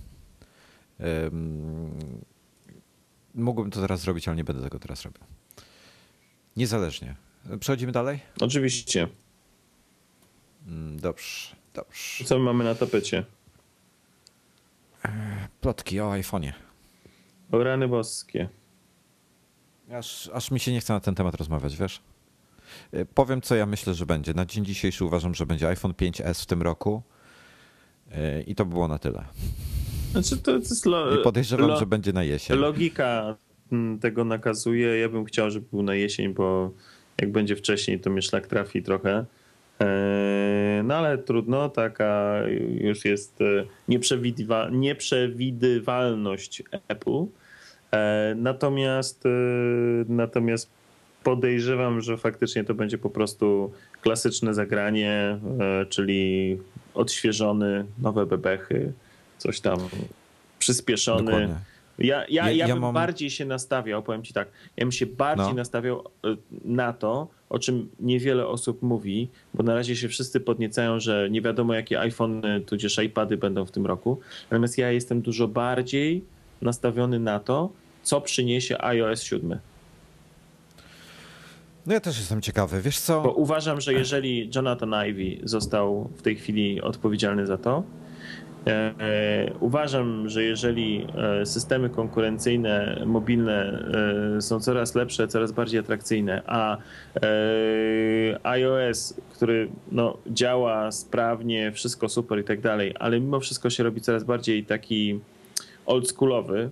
Mógłbym to teraz zrobić, ale nie będę tego teraz robił. Niezależnie. Przechodzimy dalej? Oczywiście. Dobrze. Co my mamy na tapecie? Plotki o iPhonie. O rany boskie. Aż mi się nie chce na ten temat rozmawiać, wiesz? Powiem, co ja myślę, że będzie. Na dzień dzisiejszy uważam, że będzie iPhone 5S w tym roku i to było na tyle. Znaczy to jest I podejrzewam, że będzie na jesień. Logika tego nakazuje. Ja bym chciał, żeby był na jesień, bo jak będzie wcześniej, to mnie szlak trafi trochę. No ale trudno, taka już jest nieprzewidywalność Apple. Natomiast podejrzewam, że faktycznie to będzie po prostu klasyczne zagranie, czyli odświeżony, nowe bebechy, coś tam przyspieszony. Dokładnie. Ja bym bardziej się nastawiał, powiem ci tak, ja bym się bardziej nastawiał na to, o czym niewiele osób mówi, bo na razie się wszyscy podniecają, że nie wiadomo jakie iPhony tudzież iPady będą w tym roku. Natomiast ja jestem dużo bardziej nastawiony na to, co przyniesie iOS 7. No ja też jestem ciekawy, wiesz co? Bo uważam, że jeżeli Jonathan Ive został w tej chwili odpowiedzialny za to, uważam, że jeżeli systemy konkurencyjne, mobilne są coraz lepsze, coraz bardziej atrakcyjne, a iOS, który działa sprawnie, wszystko super i tak dalej, ale mimo wszystko się robi coraz bardziej taki oldschoolowy,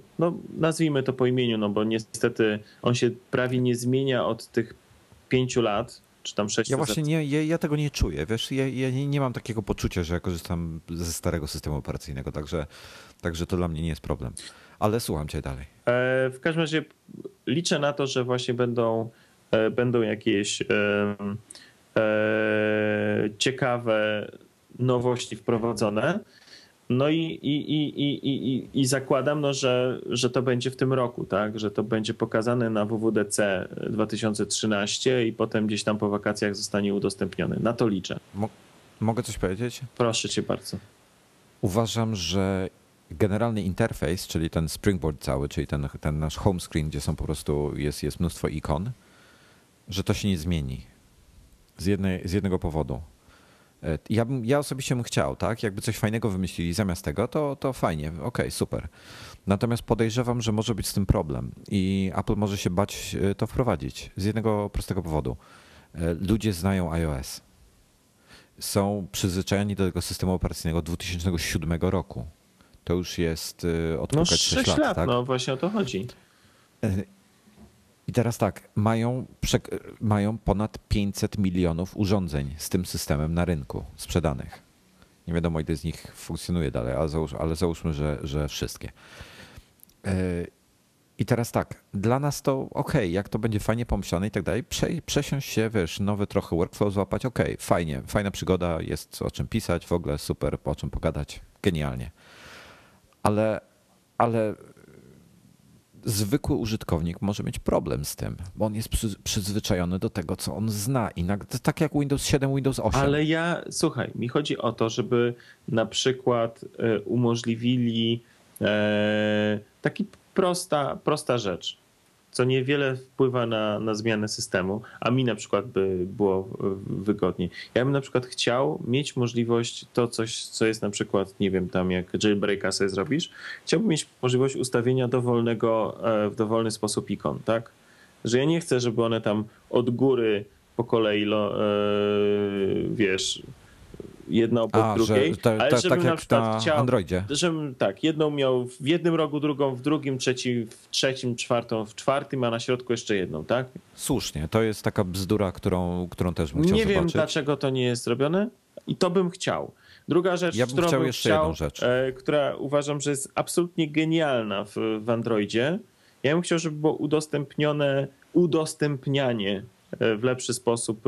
nazwijmy to po imieniu, bo niestety on się prawie nie zmienia od tych 5 lat, czy tam 6. Ja właśnie ja tego nie czuję, wiesz, ja nie mam takiego poczucia, że ja korzystam ze starego systemu operacyjnego, także to dla mnie nie jest problem. Ale słucham cię dalej. W każdym razie liczę na to, że właśnie będą jakieś ciekawe nowości wprowadzone. No i zakładam, że to będzie w tym roku, tak? Że to będzie pokazane na WWDC 2013 i potem gdzieś tam po wakacjach zostanie udostępnione. Na to liczę. Mogę coś powiedzieć? Proszę cię bardzo. Uważam, że generalny interfejs, czyli ten springboard cały, czyli ten nasz home screen, gdzie są po prostu jest mnóstwo ikon, że to się nie zmieni z jednego powodu. Ja osobiście bym chciał, tak? Jakby coś fajnego wymyślili zamiast tego, to fajnie, okej, super. Natomiast podejrzewam, że może być z tym problem i Apple może się bać to wprowadzić z jednego prostego powodu. Ludzie znają iOS. Są przyzwyczajeni do tego systemu operacyjnego 2007 roku. To już jest od ponad 6 lat, tak? No właśnie o to chodzi. I teraz tak, mają ponad 500 milionów urządzeń z tym systemem na rynku sprzedanych. Nie wiadomo, ile z nich funkcjonuje dalej, ale załóżmy, że wszystkie. I teraz tak, dla nas to okej, jak to będzie fajnie pomyślane i tak dalej, przesiąść się, wiesz, nowy trochę workflow złapać, okej, fajnie, fajna przygoda, jest o czym pisać, w ogóle super, o czym pogadać, genialnie. Ale zwykły użytkownik może mieć problem z tym, bo on jest przyzwyczajony do tego, co on zna. I tak jak Windows 7, Windows 8. Ale ja, słuchaj, mi chodzi o to, żeby na przykład umożliwili taki prosta rzecz, co niewiele wpływa na zmianę systemu, a mi na przykład by było wygodniej. Ja bym na przykład chciał mieć możliwość, to coś, co jest na przykład, nie wiem, tam jak jailbreaka sobie zrobisz, chciałbym mieć możliwość ustawienia w dowolny sposób ikon, tak? Że ja nie chcę, żeby one tam od góry po kolei, wiesz, jedna obok drugiej, ale żebym tak na przykład chciał, Androidzie. Żebym tak, jedną miał w jednym rogu, drugą w drugim, w trzecim, czwartą w czwartym, a na środku jeszcze jedną, tak? Słusznie, to jest taka bzdura, którą też bym chciał zobaczyć. Nie wiem, dlaczego to nie jest zrobione i to bym chciał. Druga rzecz, która uważam, że jest absolutnie genialna w Androidzie, ja bym chciał, żeby było udostępnianie w lepszy sposób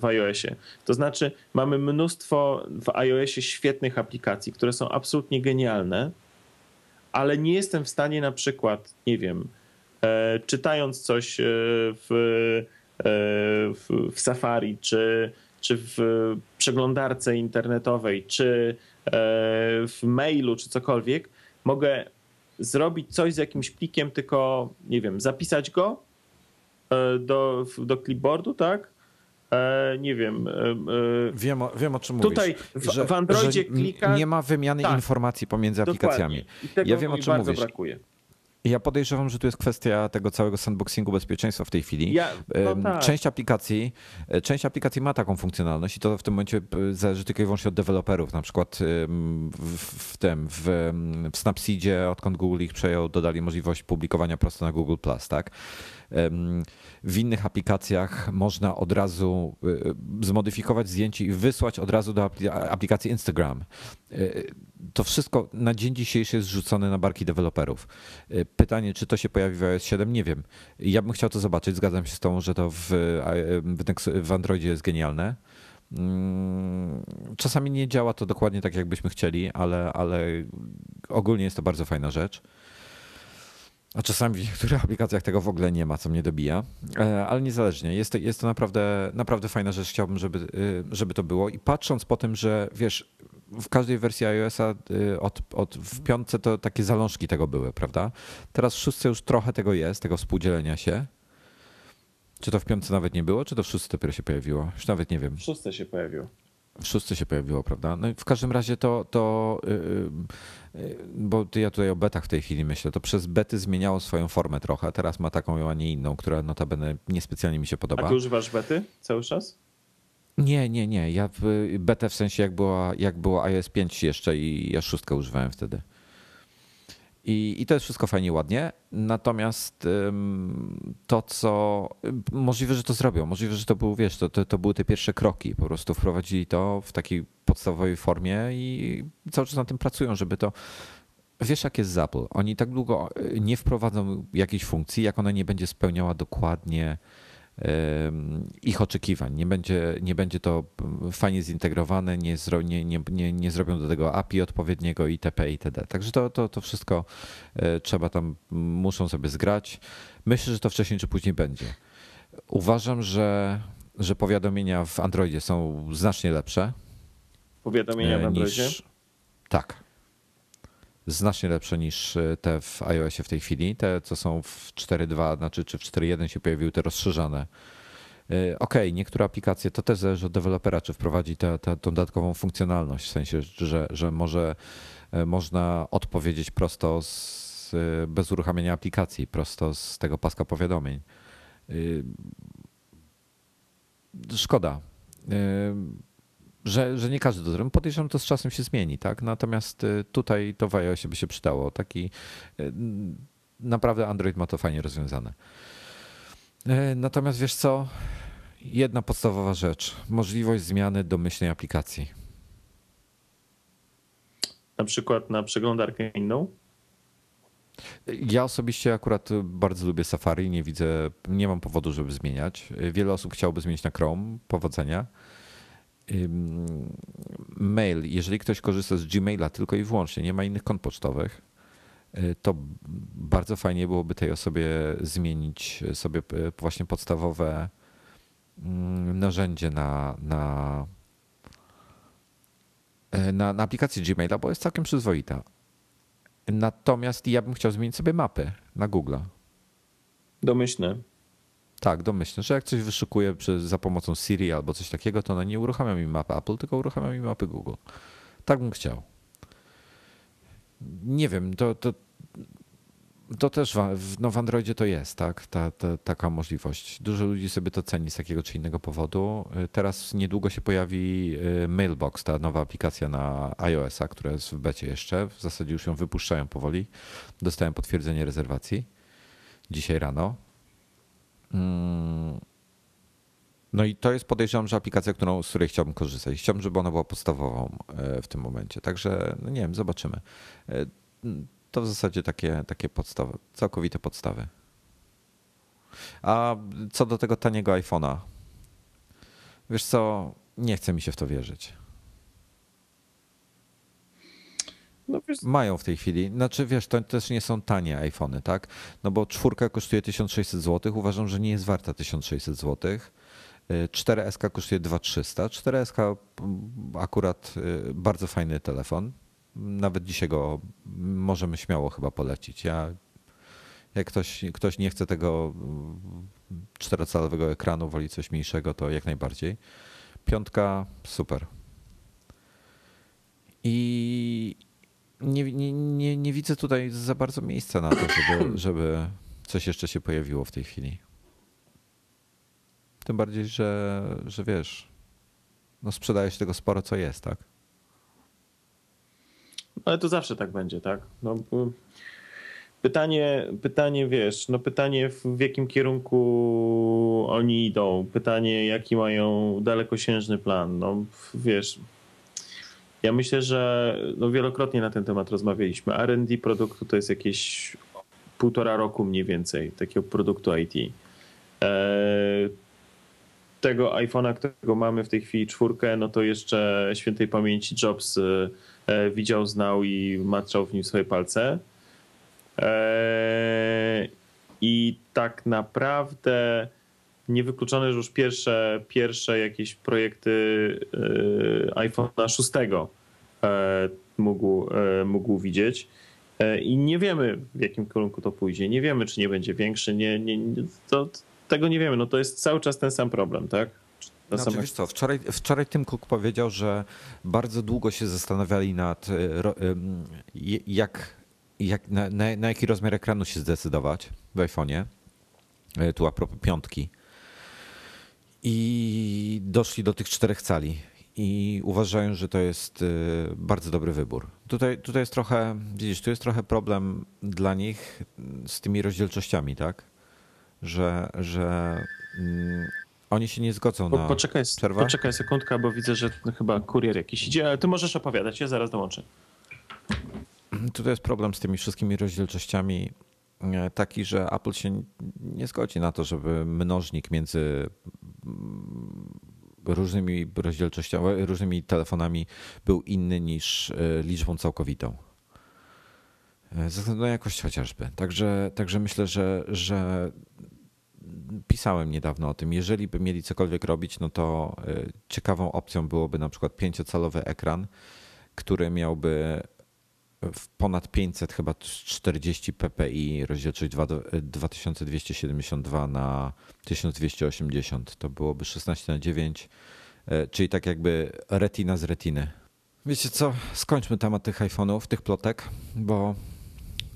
w iOSie. To znaczy mamy mnóstwo w iOSie świetnych aplikacji, które są absolutnie genialne, ale nie jestem w stanie na przykład, nie wiem, czytając coś w Safari, czy w przeglądarce internetowej, czy w mailu, czy cokolwiek, mogę zrobić coś z jakimś plikiem, tylko, nie wiem, zapisać go do clipboardu, tak? Nie wiem. Wiem o czym tutaj mówisz. Tutaj w Androidzie klikasz... Nie ma wymiany informacji pomiędzy aplikacjami. Ja wiem o czym mówisz. Brakuje. Ja podejrzewam, że tu jest kwestia tego całego sandboxingu bezpieczeństwa w tej chwili. Część aplikacji ma taką funkcjonalność i to w tym momencie zależy tylko i wyłącznie od deweloperów. Na przykład w Snapseedzie, odkąd Google ich przejął, dodali możliwość publikowania prosto na Google+, tak? W innych aplikacjach można od razu zmodyfikować zdjęcie i wysłać od razu do aplikacji Instagram. To wszystko na dzień dzisiejszy jest rzucone na barki deweloperów. Pytanie, czy to się pojawi w iOS 7? Nie wiem. Ja bym chciał to zobaczyć. Zgadzam się z tą, że to w Androidzie jest genialne. Czasami nie działa to dokładnie tak, jakbyśmy chcieli, ale ogólnie jest to bardzo fajna rzecz. A czasami w niektórych aplikacjach tego w ogóle nie ma, co mnie dobija, ale niezależnie. Jest to naprawdę fajna rzecz. Chciałbym, żeby to było. I patrząc po tym, że wiesz, w każdej wersji iOS-a w 5 to takie zalążki tego były, prawda? Teraz w 6 już trochę tego jest, tego współdzielenia się. Czy to w 5 nawet nie było, czy to w 6 dopiero się pojawiło? Już nawet nie wiem. W 6 się pojawiło. W 6 się pojawiło, prawda? No i w każdym razie bo ja tutaj o betach w tej chwili myślę, to przez bety zmieniało swoją formę trochę. Teraz ma taką, a nie inną, która notabene niespecjalnie mi się podoba. A ty używasz bety cały czas? Nie. Ja betę w sensie jak było iOS 5 jeszcze i ja 6 używałem wtedy. I to jest wszystko fajnie, ładnie. Natomiast to, co możliwe, że to zrobią, możliwe, że to był, wiesz, to były te pierwsze kroki. Po prostu wprowadzili to w takiej podstawowej formie i cały czas na tym pracują, żeby to. Wiesz, jak jest z Apple. Oni tak długo nie wprowadzą jakiejś funkcji, jak ona nie będzie spełniała dokładnie ich oczekiwań. Nie będzie to fajnie zintegrowane, nie zrobią do tego API odpowiedniego itp. itd. Także to wszystko trzeba muszą sobie zgrać. Myślę, że to wcześniej czy później będzie. Uważam, że powiadomienia w Androidzie są znacznie lepsze. Powiadomienia w Androidzie? Tak. Znacznie lepsze niż te w iOSie w tej chwili. Te, co są w 4.2, znaczy czy w 4.1 się pojawiły, te rozszerzane. Okej, niektóre aplikacje, to też zależy od dewelopera, czy wprowadzi tę dodatkową funkcjonalność, w sensie, że może można odpowiedzieć prosto bez uruchamiania aplikacji, prosto z tego paska powiadomień. Szkoda. Że nie każdy to zrobił. Podejrzewam, to z czasem się zmieni, tak? Natomiast tutaj to w iOSie by się przydało. Taki naprawdę Android ma to fajnie rozwiązane. Natomiast wiesz co? Jedna podstawowa rzecz. Możliwość zmiany domyślnej aplikacji. Na przykład na przeglądarkę inną? Ja osobiście akurat bardzo lubię Safari, nie widzę, nie mam powodu, żeby zmieniać. Wiele osób chciałoby zmienić na Chrome, powodzenia. Mail, jeżeli ktoś korzysta z Gmaila tylko i wyłącznie, nie ma innych kont pocztowych, to bardzo fajnie byłoby tej osobie zmienić sobie właśnie podstawowe narzędzie na aplikację Gmaila, bo jest całkiem przyzwoita. Natomiast ja bym chciał zmienić sobie mapy na Google. Domyślne. Tak, domyślne, że jak coś wyszukuję za pomocą Siri albo coś takiego, to ona nie uruchamia mi mapy Apple, tylko uruchamia mi mapy Google. Tak bym chciał. Nie wiem, to też w Androidzie to jest, tak? Taka możliwość. Dużo ludzi sobie to ceni z takiego czy innego powodu. Teraz niedługo się pojawi Mailbox, ta nowa aplikacja na iOS-a, która jest w becie jeszcze. W zasadzie już ją wypuszczają powoli. Dostałem potwierdzenie rezerwacji dzisiaj rano. No i to jest, podejrzewam, że aplikacja, z której chciałbym korzystać. Chciałbym, żeby ona była podstawową w tym momencie. Także, no nie wiem, zobaczymy. To w zasadzie takie podstawy, całkowite podstawy. A co do tego taniego iPhone'a, wiesz co, nie chce mi się w to wierzyć. No wiesz... Mają w tej chwili, znaczy wiesz, to też nie są tanie iPhone'y, tak? No bo 4 kosztuje 1600 zł, uważam, że nie jest warta 1600 zł. 4S kosztuje 2300, 4S akurat bardzo fajny telefon. Nawet dzisiaj go możemy śmiało chyba polecić. Ja, jak ktoś nie chce tego 4-calowego ekranu, woli coś mniejszego, to jak najbardziej. 5, super. I nie widzę tutaj za bardzo miejsca na to, żeby coś jeszcze się pojawiło w tej chwili. Tym bardziej, że wiesz, no sprzedaje się tego sporo, co jest, tak? Ale to zawsze tak będzie, tak? No, pytanie, wiesz, no pytanie w jakim kierunku oni idą, pytanie jaki mają dalekosiężny plan, no wiesz, ja myślę, że no, wielokrotnie na ten temat rozmawialiśmy, R&D produktu to jest jakieś 1,5 roku mniej więcej, takiego produktu IT. Tego iPhone'a, którego mamy w tej chwili 4, no to jeszcze świętej pamięci Jobs widział, znał i maczał w nim swoje palce. I tak naprawdę niewykluczone, że już pierwsze jakieś projekty iPhone'a 6 mógł widzieć. I nie wiemy, w jakim kierunku to pójdzie. Nie wiemy, czy nie będzie większy. Tego nie wiemy, no to jest cały czas ten sam problem, tak? Znaczy, wiesz co, wczoraj Tim Cook powiedział, że bardzo długo się zastanawiali nad na jaki rozmiar ekranu się zdecydować w iPhone'ie, tu a propos 5, i doszli do tych 4 cali i uważają, że to jest bardzo dobry wybór. Tutaj jest trochę, widzisz, tu jest trochę problem dla nich z tymi rozdzielczościami, tak? Że oni się nie zgodzą na... Poczekaj sekundkę, bo widzę, że chyba kurier jakiś idzie, ale ty możesz opowiadać, ja zaraz dołączę. Tutaj jest problem z tymi wszystkimi rozdzielczościami taki, że Apple się nie zgodzi na to, żeby mnożnik między różnymi rozdzielczościami, różnymi telefonami był inny niż liczbą całkowitą. Ze względu na jakość chociażby. Także myślę, że pisałem niedawno o tym. Jeżeli by mieli cokolwiek robić, no to ciekawą opcją byłoby na przykład 5-calowy ekran, który miałby w ponad 500, chyba 40 ppi rozdzielczość 2272 na 1280. To byłoby 16:9, czyli tak jakby retina z retiny. Wiecie co, skończmy temat tych iPhone'ów, tych plotek, bo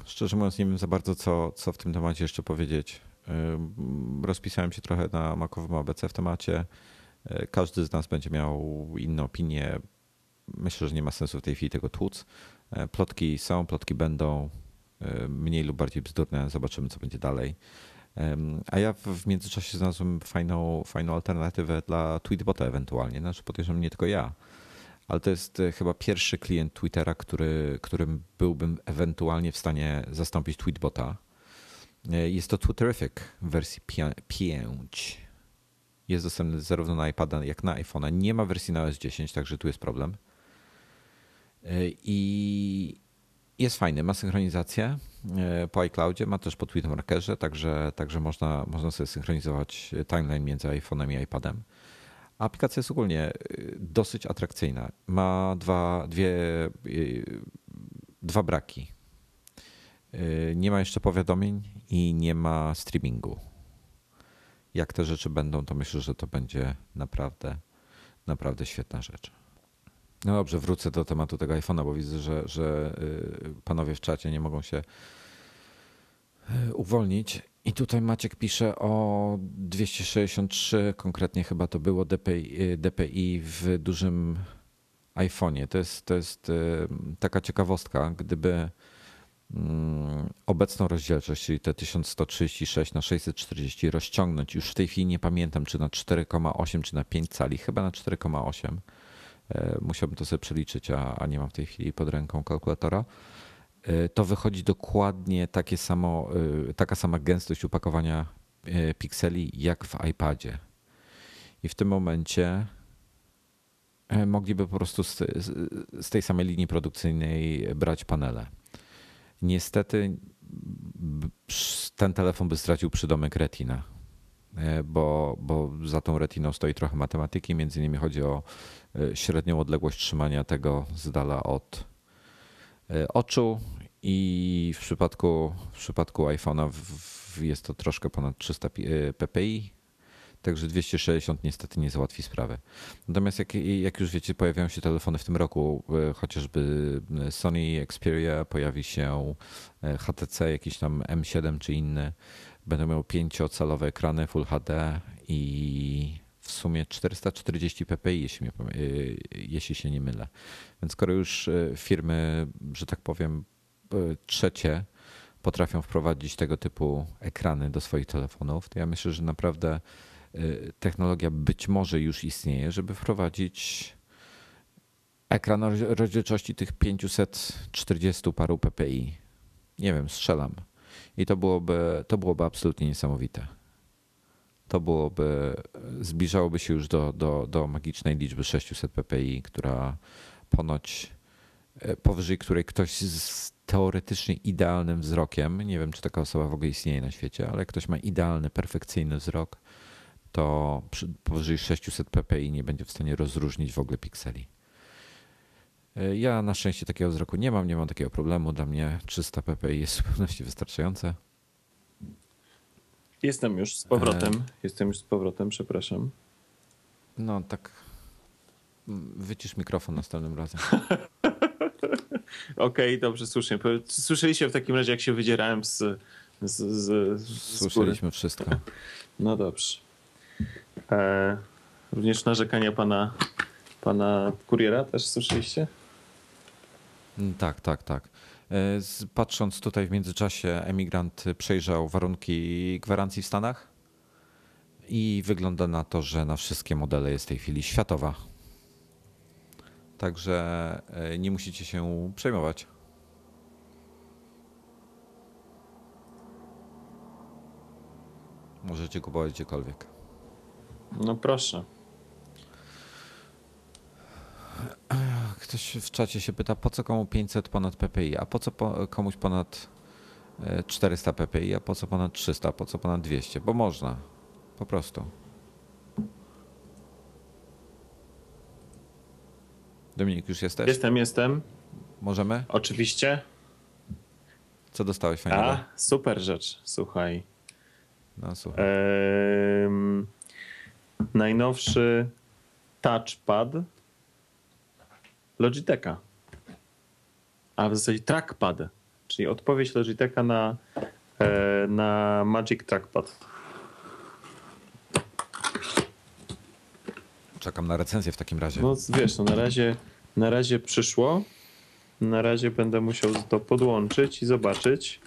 szczerze mówiąc nie wiem za bardzo co w tym temacie jeszcze powiedzieć. Rozpisałem się trochę na makowym ABC w temacie. Każdy z nas będzie miał inną opinię. Myślę, że nie ma sensu w tej chwili tego tłuc. Plotki są, plotki będą, mniej lub bardziej bzdurne. Zobaczymy, co będzie dalej. A ja w międzyczasie znalazłem fajną alternatywę dla Tweetbota ewentualnie. Znaczy podejrzewam, nie tylko ja. ale to jest chyba pierwszy klient Twittera, którym byłbym ewentualnie w stanie zastąpić Tweetbota. Jest to Twitterific w wersji 5. Jest dostępny zarówno na iPada, jak na iPhone'a. Nie ma wersji na OS 10, także tu jest problem. I jest fajny, ma synchronizację po iCloudzie, ma też po Tweetmarkerze, także można sobie synchronizować timeline między iPhone'em i iPadem. Aplikacja jest ogólnie dosyć atrakcyjna. Ma dwa braki. Nie ma jeszcze powiadomień i nie ma streamingu. Jak te rzeczy będą, to myślę, że to będzie naprawdę świetna rzecz. No dobrze, wrócę do tematu tego iPhone'a, bo widzę, że panowie w czacie nie mogą się uwolnić. I tutaj Maciek pisze o 263, konkretnie chyba to było DPI w dużym iPhone'ie. To jest taka ciekawostka, gdyby obecną rozdzielczość, czyli te 1136x640 rozciągnąć, już w tej chwili nie pamiętam, czy na 4,8 czy na 5 cali, chyba na 4,8. Musiałbym to sobie przeliczyć, a nie mam w tej chwili pod ręką kalkulatora. To wychodzi dokładnie taka sama gęstość upakowania pikseli jak w iPadzie. I w tym momencie mogliby po prostu z tej samej linii produkcyjnej brać panele. Niestety ten telefon by stracił przydomek Retina, bo za tą Retiną stoi trochę matematyki. Między innymi chodzi o średnią odległość trzymania tego z dala od oczu i w przypadku iPhone'a jest to troszkę ponad 300 ppi, także 260 niestety nie załatwi sprawy. Natomiast jak już wiecie, pojawiają się telefony w tym roku, chociażby Sony Xperia, pojawi się HTC, jakiś tam M7 czy inny, będą miały 5-calowe ekrany Full HD i w sumie 440 ppi, jeśli się nie mylę. Więc skoro już firmy, że tak powiem, trzecie potrafią wprowadzić tego typu ekrany do swoich telefonów, to ja myślę, że naprawdę technologia być może już istnieje, żeby wprowadzić ekran o rozdzielczości tych 540 paru ppi. Nie wiem, strzelam. I to byłoby absolutnie niesamowite. To zbliżałoby się już do magicznej liczby 600 ppi, która ponoć, powyżej której ktoś z teoretycznie idealnym wzrokiem, nie wiem czy taka osoba w ogóle istnieje na świecie, ale ktoś ma idealny, perfekcyjny wzrok, to powyżej 600 ppi nie będzie w stanie rozróżnić w ogóle pikseli. Ja na szczęście takiego wzroku nie mam takiego problemu. Dla mnie 300 ppi jest w zupełności wystarczające. Jestem już z powrotem, przepraszam. No tak, wycisz mikrofon następnym razem. Okej, dobrze, słusznie. Słyszeliście w takim razie, jak się wydzierałem z Słyszeliśmy wszystko. No dobrze. Również narzekania pana kuriera też słyszeliście? Tak. Patrząc tutaj w międzyczasie, emigrant przejrzał warunki gwarancji w Stanach i wygląda na to, że na wszystkie modele jest w tej chwili światowa. Także nie musicie się przejmować. Możecie kupować gdziekolwiek. No proszę. Ktoś w czacie się pyta, po co komu 500 ponad ppi, a po co komuś ponad 400 ppi, a po co ponad 300, a po co ponad 200, bo można, po prostu. Dominik, już jesteś? Jestem. Możemy? Oczywiście. Co dostałeś fajnego? A, super rzecz, słuchaj. No, słuchaj. Najnowszy touchpad Logitecha, a w zasadzie trackpad, czyli odpowiedź Logitecha na Magic Trackpad. Czekam na recenzję w takim razie. No wiesz, no, na razie przyszło, na razie będę musiał to podłączyć i zobaczyć,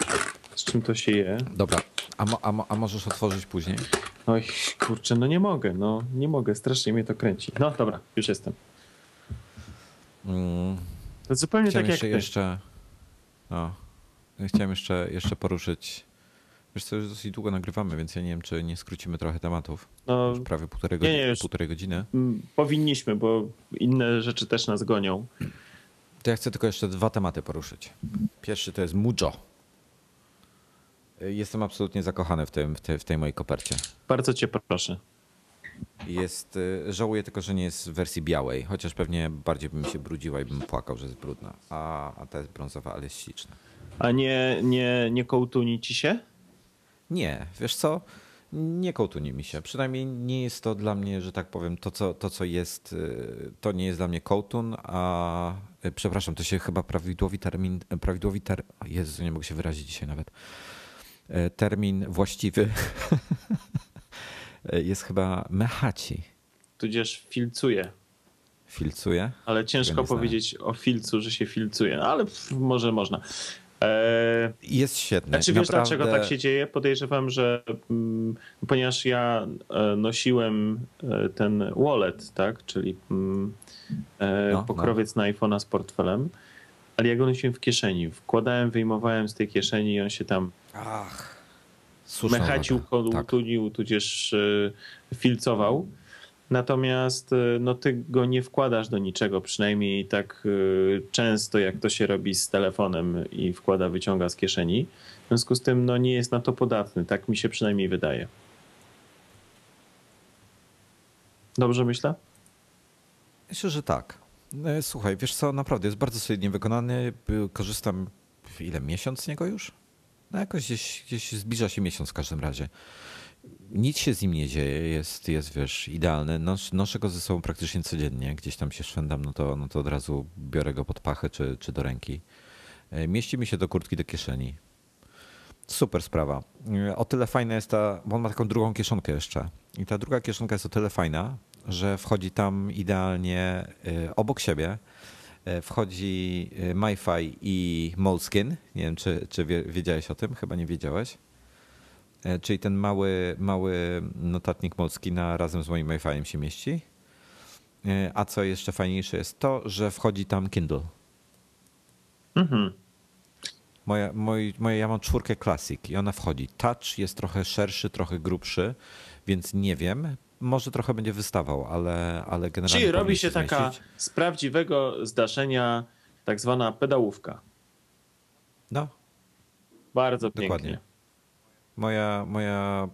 z czym to się je. Dobra, a możesz otworzyć później? Oj kurczę, no nie mogę, strasznie mnie to kręci. No dobra, już jestem. To zupełnie chciałem tak jak jeszcze, chciałem jeszcze poruszyć. Wiesz co, już dosyć długo nagrywamy, więc ja nie wiem, czy nie skrócimy trochę tematów. No, już prawie półtorej godziny. Powinniśmy, bo inne rzeczy też nas gonią. To ja chcę tylko jeszcze dwa tematy poruszyć. Pierwszy to jest Mujo. Jestem absolutnie zakochany w tej mojej kopercie. Bardzo cię proszę. Jest, żałuję tylko, że nie jest w wersji białej, chociaż pewnie bardziej bym się brudziła i bym płakał, że jest brudna. A ta jest brązowa, ale jest śliczna. A nie kołtuni ci się? Nie, wiesz co? Nie kołtuni mi się. Przynajmniej nie jest to dla mnie, że tak powiem, to co jest, to nie jest dla mnie kołtun, a przepraszam, to się chyba prawidłowy termin, Jezu, nie mogę się wyrazić dzisiaj nawet. Termin właściwy jest chyba mechaci. Tudzież filcuje. Filcuje? Ale ciężko powiedzieć o filcu, że się filcuje, ale może można. Jest świetne. Znaczy, wiesz naprawdę... dlaczego tak się dzieje? Podejrzewam, że ponieważ ja nosiłem ten wallet, tak, czyli pokrowiec na iPhone'a z portfelem, ale ja go nosiłem w kieszeni. Wkładałem, wyjmowałem z tej kieszeni i on się tam mechacił, kołtunił, tudzież filcował. Natomiast no, ty go nie wkładasz do niczego, przynajmniej tak często jak to się robi z telefonem i wkłada, wyciąga z kieszeni. W związku z tym no, nie jest na to podatny, tak mi się przynajmniej wydaje. Dobrze myślę? Myślę, że tak. Słuchaj, wiesz co, naprawdę jest bardzo solidnie wykonany. Korzystam miesiąc z niego już? No jakoś gdzieś zbliża się miesiąc w każdym razie. Nic się z nim nie dzieje, jest wiesz, idealny. Noszę go ze sobą praktycznie codziennie. Gdzieś tam się szwendam, no to od razu biorę go pod pachę czy do ręki. Mieści mi się do kurtki, do kieszeni. Super sprawa. O tyle fajna jest ta, bo on ma taką drugą kieszonkę jeszcze. I ta druga kieszonka jest o tyle fajna, że wchodzi tam idealnie obok siebie. Wchodzi MiFi i Moleskine. Nie wiem, czy wiedziałeś o tym? Chyba nie wiedziałeś. Czyli ten mały notatnik Moleskina razem z moim MiFi'em się mieści. A co jeszcze fajniejsze jest to, że wchodzi tam Kindle. Mhm. Ja mam 4 Classic i ona wchodzi. Touch jest trochę szerszy, trochę grubszy, więc nie wiem. Może trochę będzie wystawał, ale generalnie... Czyli robi się taka z prawdziwego zdarzenia tak zwana pedałówka. No. Bardzo pięknie. Dokładnie. Moja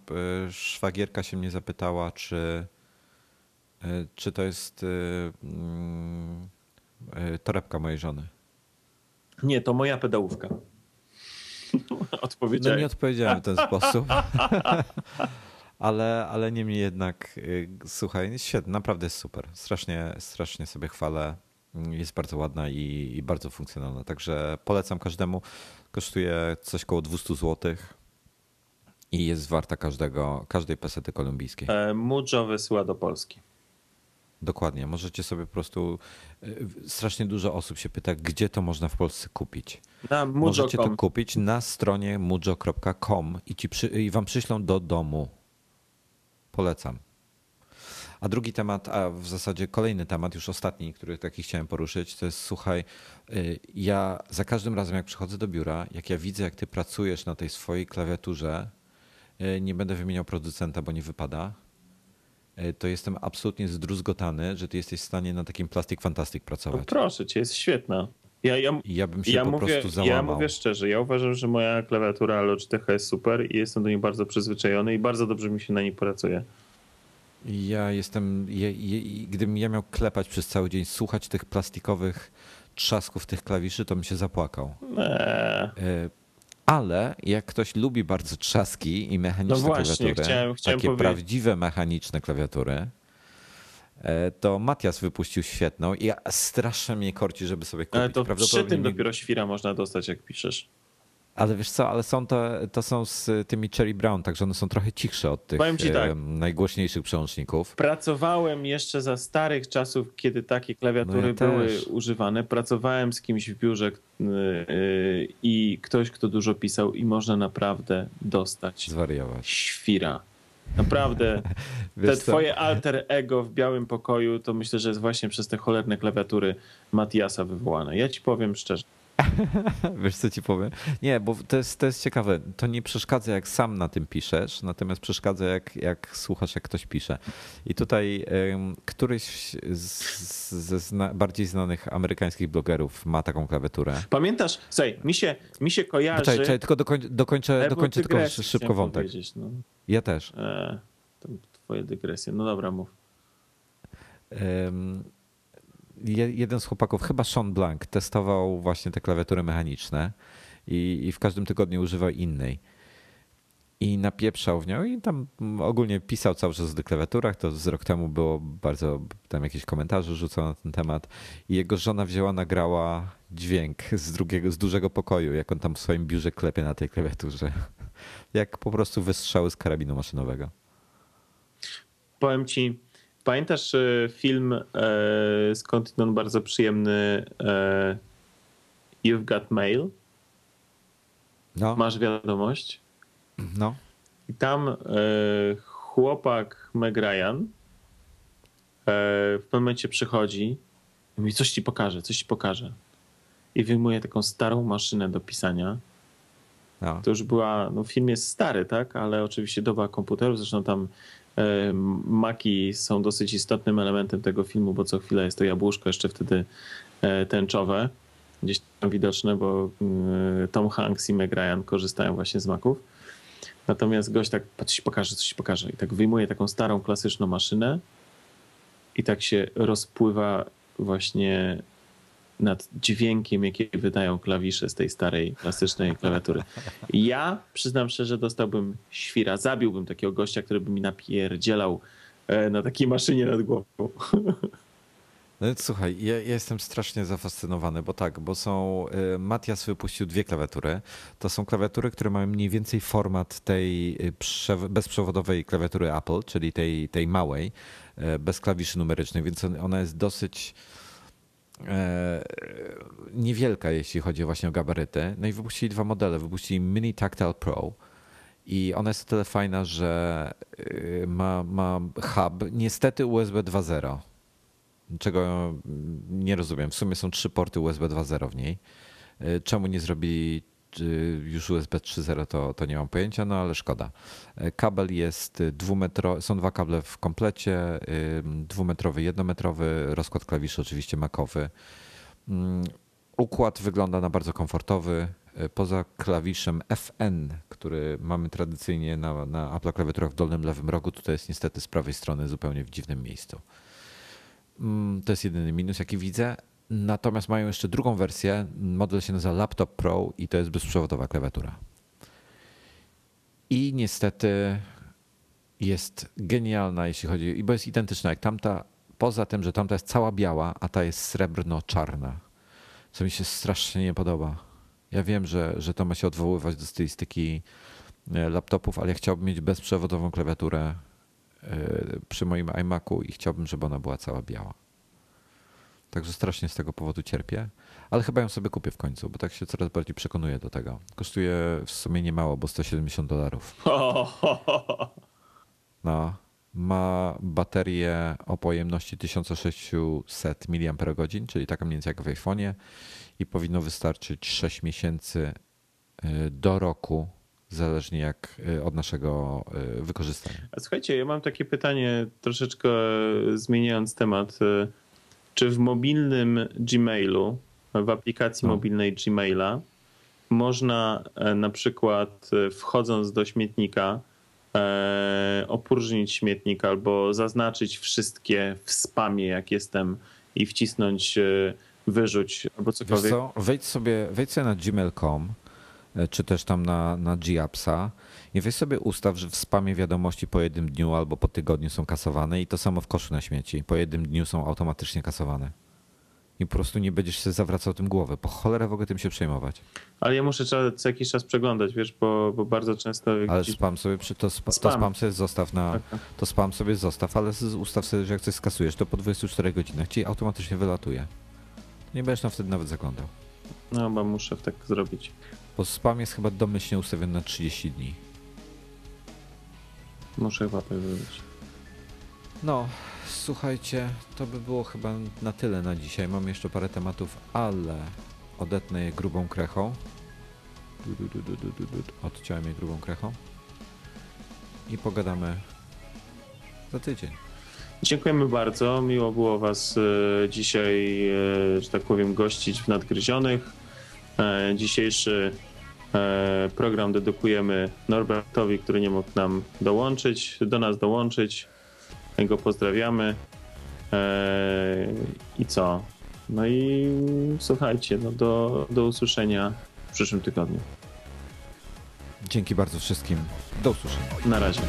szwagierka się mnie zapytała, czy to jest torebka mojej żony. Nie, to moja pedałówka. Odpowiedziałem. No nie odpowiedziałem w ten sposób. Ale niemniej jednak, słuchaj, świetnie, naprawdę jest super. Strasznie sobie chwalę. Jest bardzo ładna i bardzo funkcjonalna. Także polecam każdemu. Kosztuje coś koło 200 zł. I jest warta każdej pesety kolumbijskiej. Mujo wysyła do Polski. Dokładnie. Możecie sobie po prostu... Strasznie dużo osób się pyta, gdzie to można w Polsce kupić. Możecie to kupić na stronie mujo.com i wam przyślą do domu. Polecam. A drugi temat, a w zasadzie kolejny temat, już ostatni, który taki chciałem poruszyć, to jest, słuchaj, ja za każdym razem jak przychodzę do biura, jak ja widzę, jak ty pracujesz na tej swojej klawiaturze, nie będę wymieniał producenta, bo nie wypada, to jestem absolutnie zdruzgotany, że ty jesteś w stanie na takim Plastic Fantastic pracować. No proszę cię, jest świetna. Ja bym się po prostu załamał. Ja mówię szczerze, ja uważam, że moja klawiatura Logitech jest super i jestem do niej bardzo przyzwyczajony i bardzo dobrze mi się na niej pracuje. Ja jestem, gdybym ja miał klepać przez cały dzień, słuchać tych plastikowych trzasków, tych klawiszy, to bym się zapłakał. Ale jak ktoś lubi bardzo trzaski i mechaniczne klawiatury, chciałem takie prawdziwe mechaniczne klawiatury, to Matias wypuścił świetną i ja strasznie mnie korci, żeby sobie kupić. Ale to przy tym dopiero świra można dostać, jak piszesz. Ale wiesz co, ale są to są z tymi Cherry Brown, także one są trochę cichsze od tych najgłośniejszych przełączników. Pracowałem jeszcze za starych czasów, kiedy takie klawiatury były używane. Pracowałem z kimś w biurze i ktoś, kto dużo pisał i można naprawdę dostać świra. Naprawdę. Te twoje alter ego w białym pokoju to myślę, że jest właśnie przez te cholerne klawiatury Matiasa wywołane. Ja ci powiem szczerze. Wiesz co ci powiem? Nie, bo to jest ciekawe. To nie przeszkadza, jak sam na tym piszesz, natomiast przeszkadza, jak słuchasz, jak ktoś pisze. I tutaj któryś ze bardziej znanych amerykańskich blogerów ma taką klawiaturę. Pamiętasz? Słuchaj, mi się kojarzy... Czekaj, tylko dokończę tylko szybko wątek. No. Ja też. Twoje dygresje. No dobra, mów. Jeden z chłopaków, chyba Sean Blank, testował właśnie te klawiatury mechaniczne i w każdym tygodniu używał innej. I napieprzał w nią i tam ogólnie pisał cały czas o klawiaturach. To z rok temu było bardzo, tam jakieś komentarze rzucał na ten temat. I jego żona wzięła, nagrała dźwięk z dużego pokoju, jak on tam w swoim biurze klepie na tej klawiaturze. Jak po prostu wystrzały z karabinu maszynowego. Powiem ci, pamiętasz film skądinąd bardzo przyjemny You've Got Mail? No. Masz wiadomość? No. I tam chłopak Meg Ryan w pewnym momencie przychodzi i mówi, coś ci pokażę. I wyjmuje taką starą maszynę do pisania. No. To już była, no film jest stary, tak? Ale oczywiście doba komputerów, zresztą tam Maki są dosyć istotnym elementem tego filmu, bo co chwila jest to jabłuszko, jeszcze wtedy tęczowe, gdzieś tam widoczne, bo Tom Hanks i Meg Ryan korzystają właśnie z Maków. Natomiast gość tak, coś ci pokaże i tak wyjmuje taką starą, klasyczną maszynę i tak się rozpływa właśnie nad dźwiękiem, jaki wydają klawisze z tej starej, klasycznej klawiatury. Ja, przyznam szczerze, dostałbym świra, zabiłbym takiego gościa, który by mi napierdzielał na takiej maszynie nad głową. No więc słuchaj, ja jestem strasznie zafascynowany, bo są, Matias wypuścił dwie klawiatury. To są klawiatury, które mają mniej więcej format tej bezprzewodowej klawiatury Apple, czyli tej małej, bez klawiszy numerycznych, więc ona jest dosyć niewielka, jeśli chodzi właśnie o gabaryty. No i wypuścili dwa modele. Wypuścili Mini Tactile Pro i ona jest o tyle fajna, że ma hub, niestety USB 2.0, czego nie rozumiem. W sumie są trzy porty USB 2.0 w niej. Czemu nie zrobili już USB 3.0, to nie mam pojęcia, no ale szkoda. Kabel jest dwumetrowy, są dwa kable w komplecie, dwumetrowy, jednometrowy, rozkład klawiszy oczywiście makowy. Układ wygląda na bardzo komfortowy, poza klawiszem FN, który mamy tradycyjnie na Apple klawiaturach w dolnym lewym rogu, tutaj jest niestety z prawej strony zupełnie w dziwnym miejscu. To jest jedyny minus, jaki widzę. Natomiast mają jeszcze drugą wersję, model się nazywa Laptop Pro i to jest bezprzewodowa klawiatura. I niestety jest genialna, jeśli chodzi, bo jest identyczna jak tamta, poza tym, że tamta jest cała biała, a ta jest srebrno-czarna, co mi się strasznie nie podoba. Ja wiem, że to ma się odwoływać do stylistyki laptopów, ale ja chciałbym mieć bezprzewodową klawiaturę przy moim iMacu i chciałbym, żeby ona była cała biała. Także strasznie z tego powodu cierpię, ale chyba ją sobie kupię w końcu, bo tak się coraz bardziej przekonuję do tego. Kosztuje w sumie niemało, bo $170. No, ma baterię o pojemności 1600 mAh, czyli taka mniej więcej jak w iPhone'ie i powinno wystarczyć 6 miesięcy do roku, zależnie jak od naszego wykorzystania. A słuchajcie, ja mam takie pytanie, troszeczkę zmieniając temat. Czy w mobilnym Gmailu, w aplikacji mobilnej Gmaila można na przykład wchodząc do śmietnika opróżnić śmietnik albo zaznaczyć wszystkie w spamie jak jestem i wcisnąć wyrzuć albo cokolwiek? Wiesz co? Wejdź sobie na gmail.com czy też tam na G-Appsa i weź sobie ustaw, że w spamie wiadomości po jednym dniu albo po tygodniu są kasowane i to samo w koszu na śmieci. Po jednym dniu są automatycznie kasowane. I po prostu nie będziesz się zawracał tym głowy. Po cholerę w ogóle tym się przejmować. Ale ja muszę co jakiś czas przeglądać, wiesz, bo bardzo często... Ale gdzieś... spam sobie zostaw, ale ustaw sobie, że jak coś skasujesz, to po 24 godzinach ci automatycznie wylatuje. Nie będziesz tam wtedy nawet zaglądał. No, bo muszę tak zrobić. Bo spam jest chyba domyślnie ustawiony na 30 dni. Muszę chyba to wybrać. No, słuchajcie, to by było chyba na tyle na dzisiaj. Mam jeszcze parę tematów, ale odetnę je grubą krechą. Odciąłem je grubą krechą. I pogadamy za tydzień. Dziękujemy bardzo. Miło było Was dzisiaj, że tak powiem, gościć w Nadgryzionych. Dzisiejszy program dedykujemy Norbertowi, który nie mógł nam dołączyć, do nas dołączyć. Go pozdrawiamy. I co? No i słuchajcie, no do usłyszenia w przyszłym tygodniu. Dzięki bardzo wszystkim. Do usłyszenia. Na razie.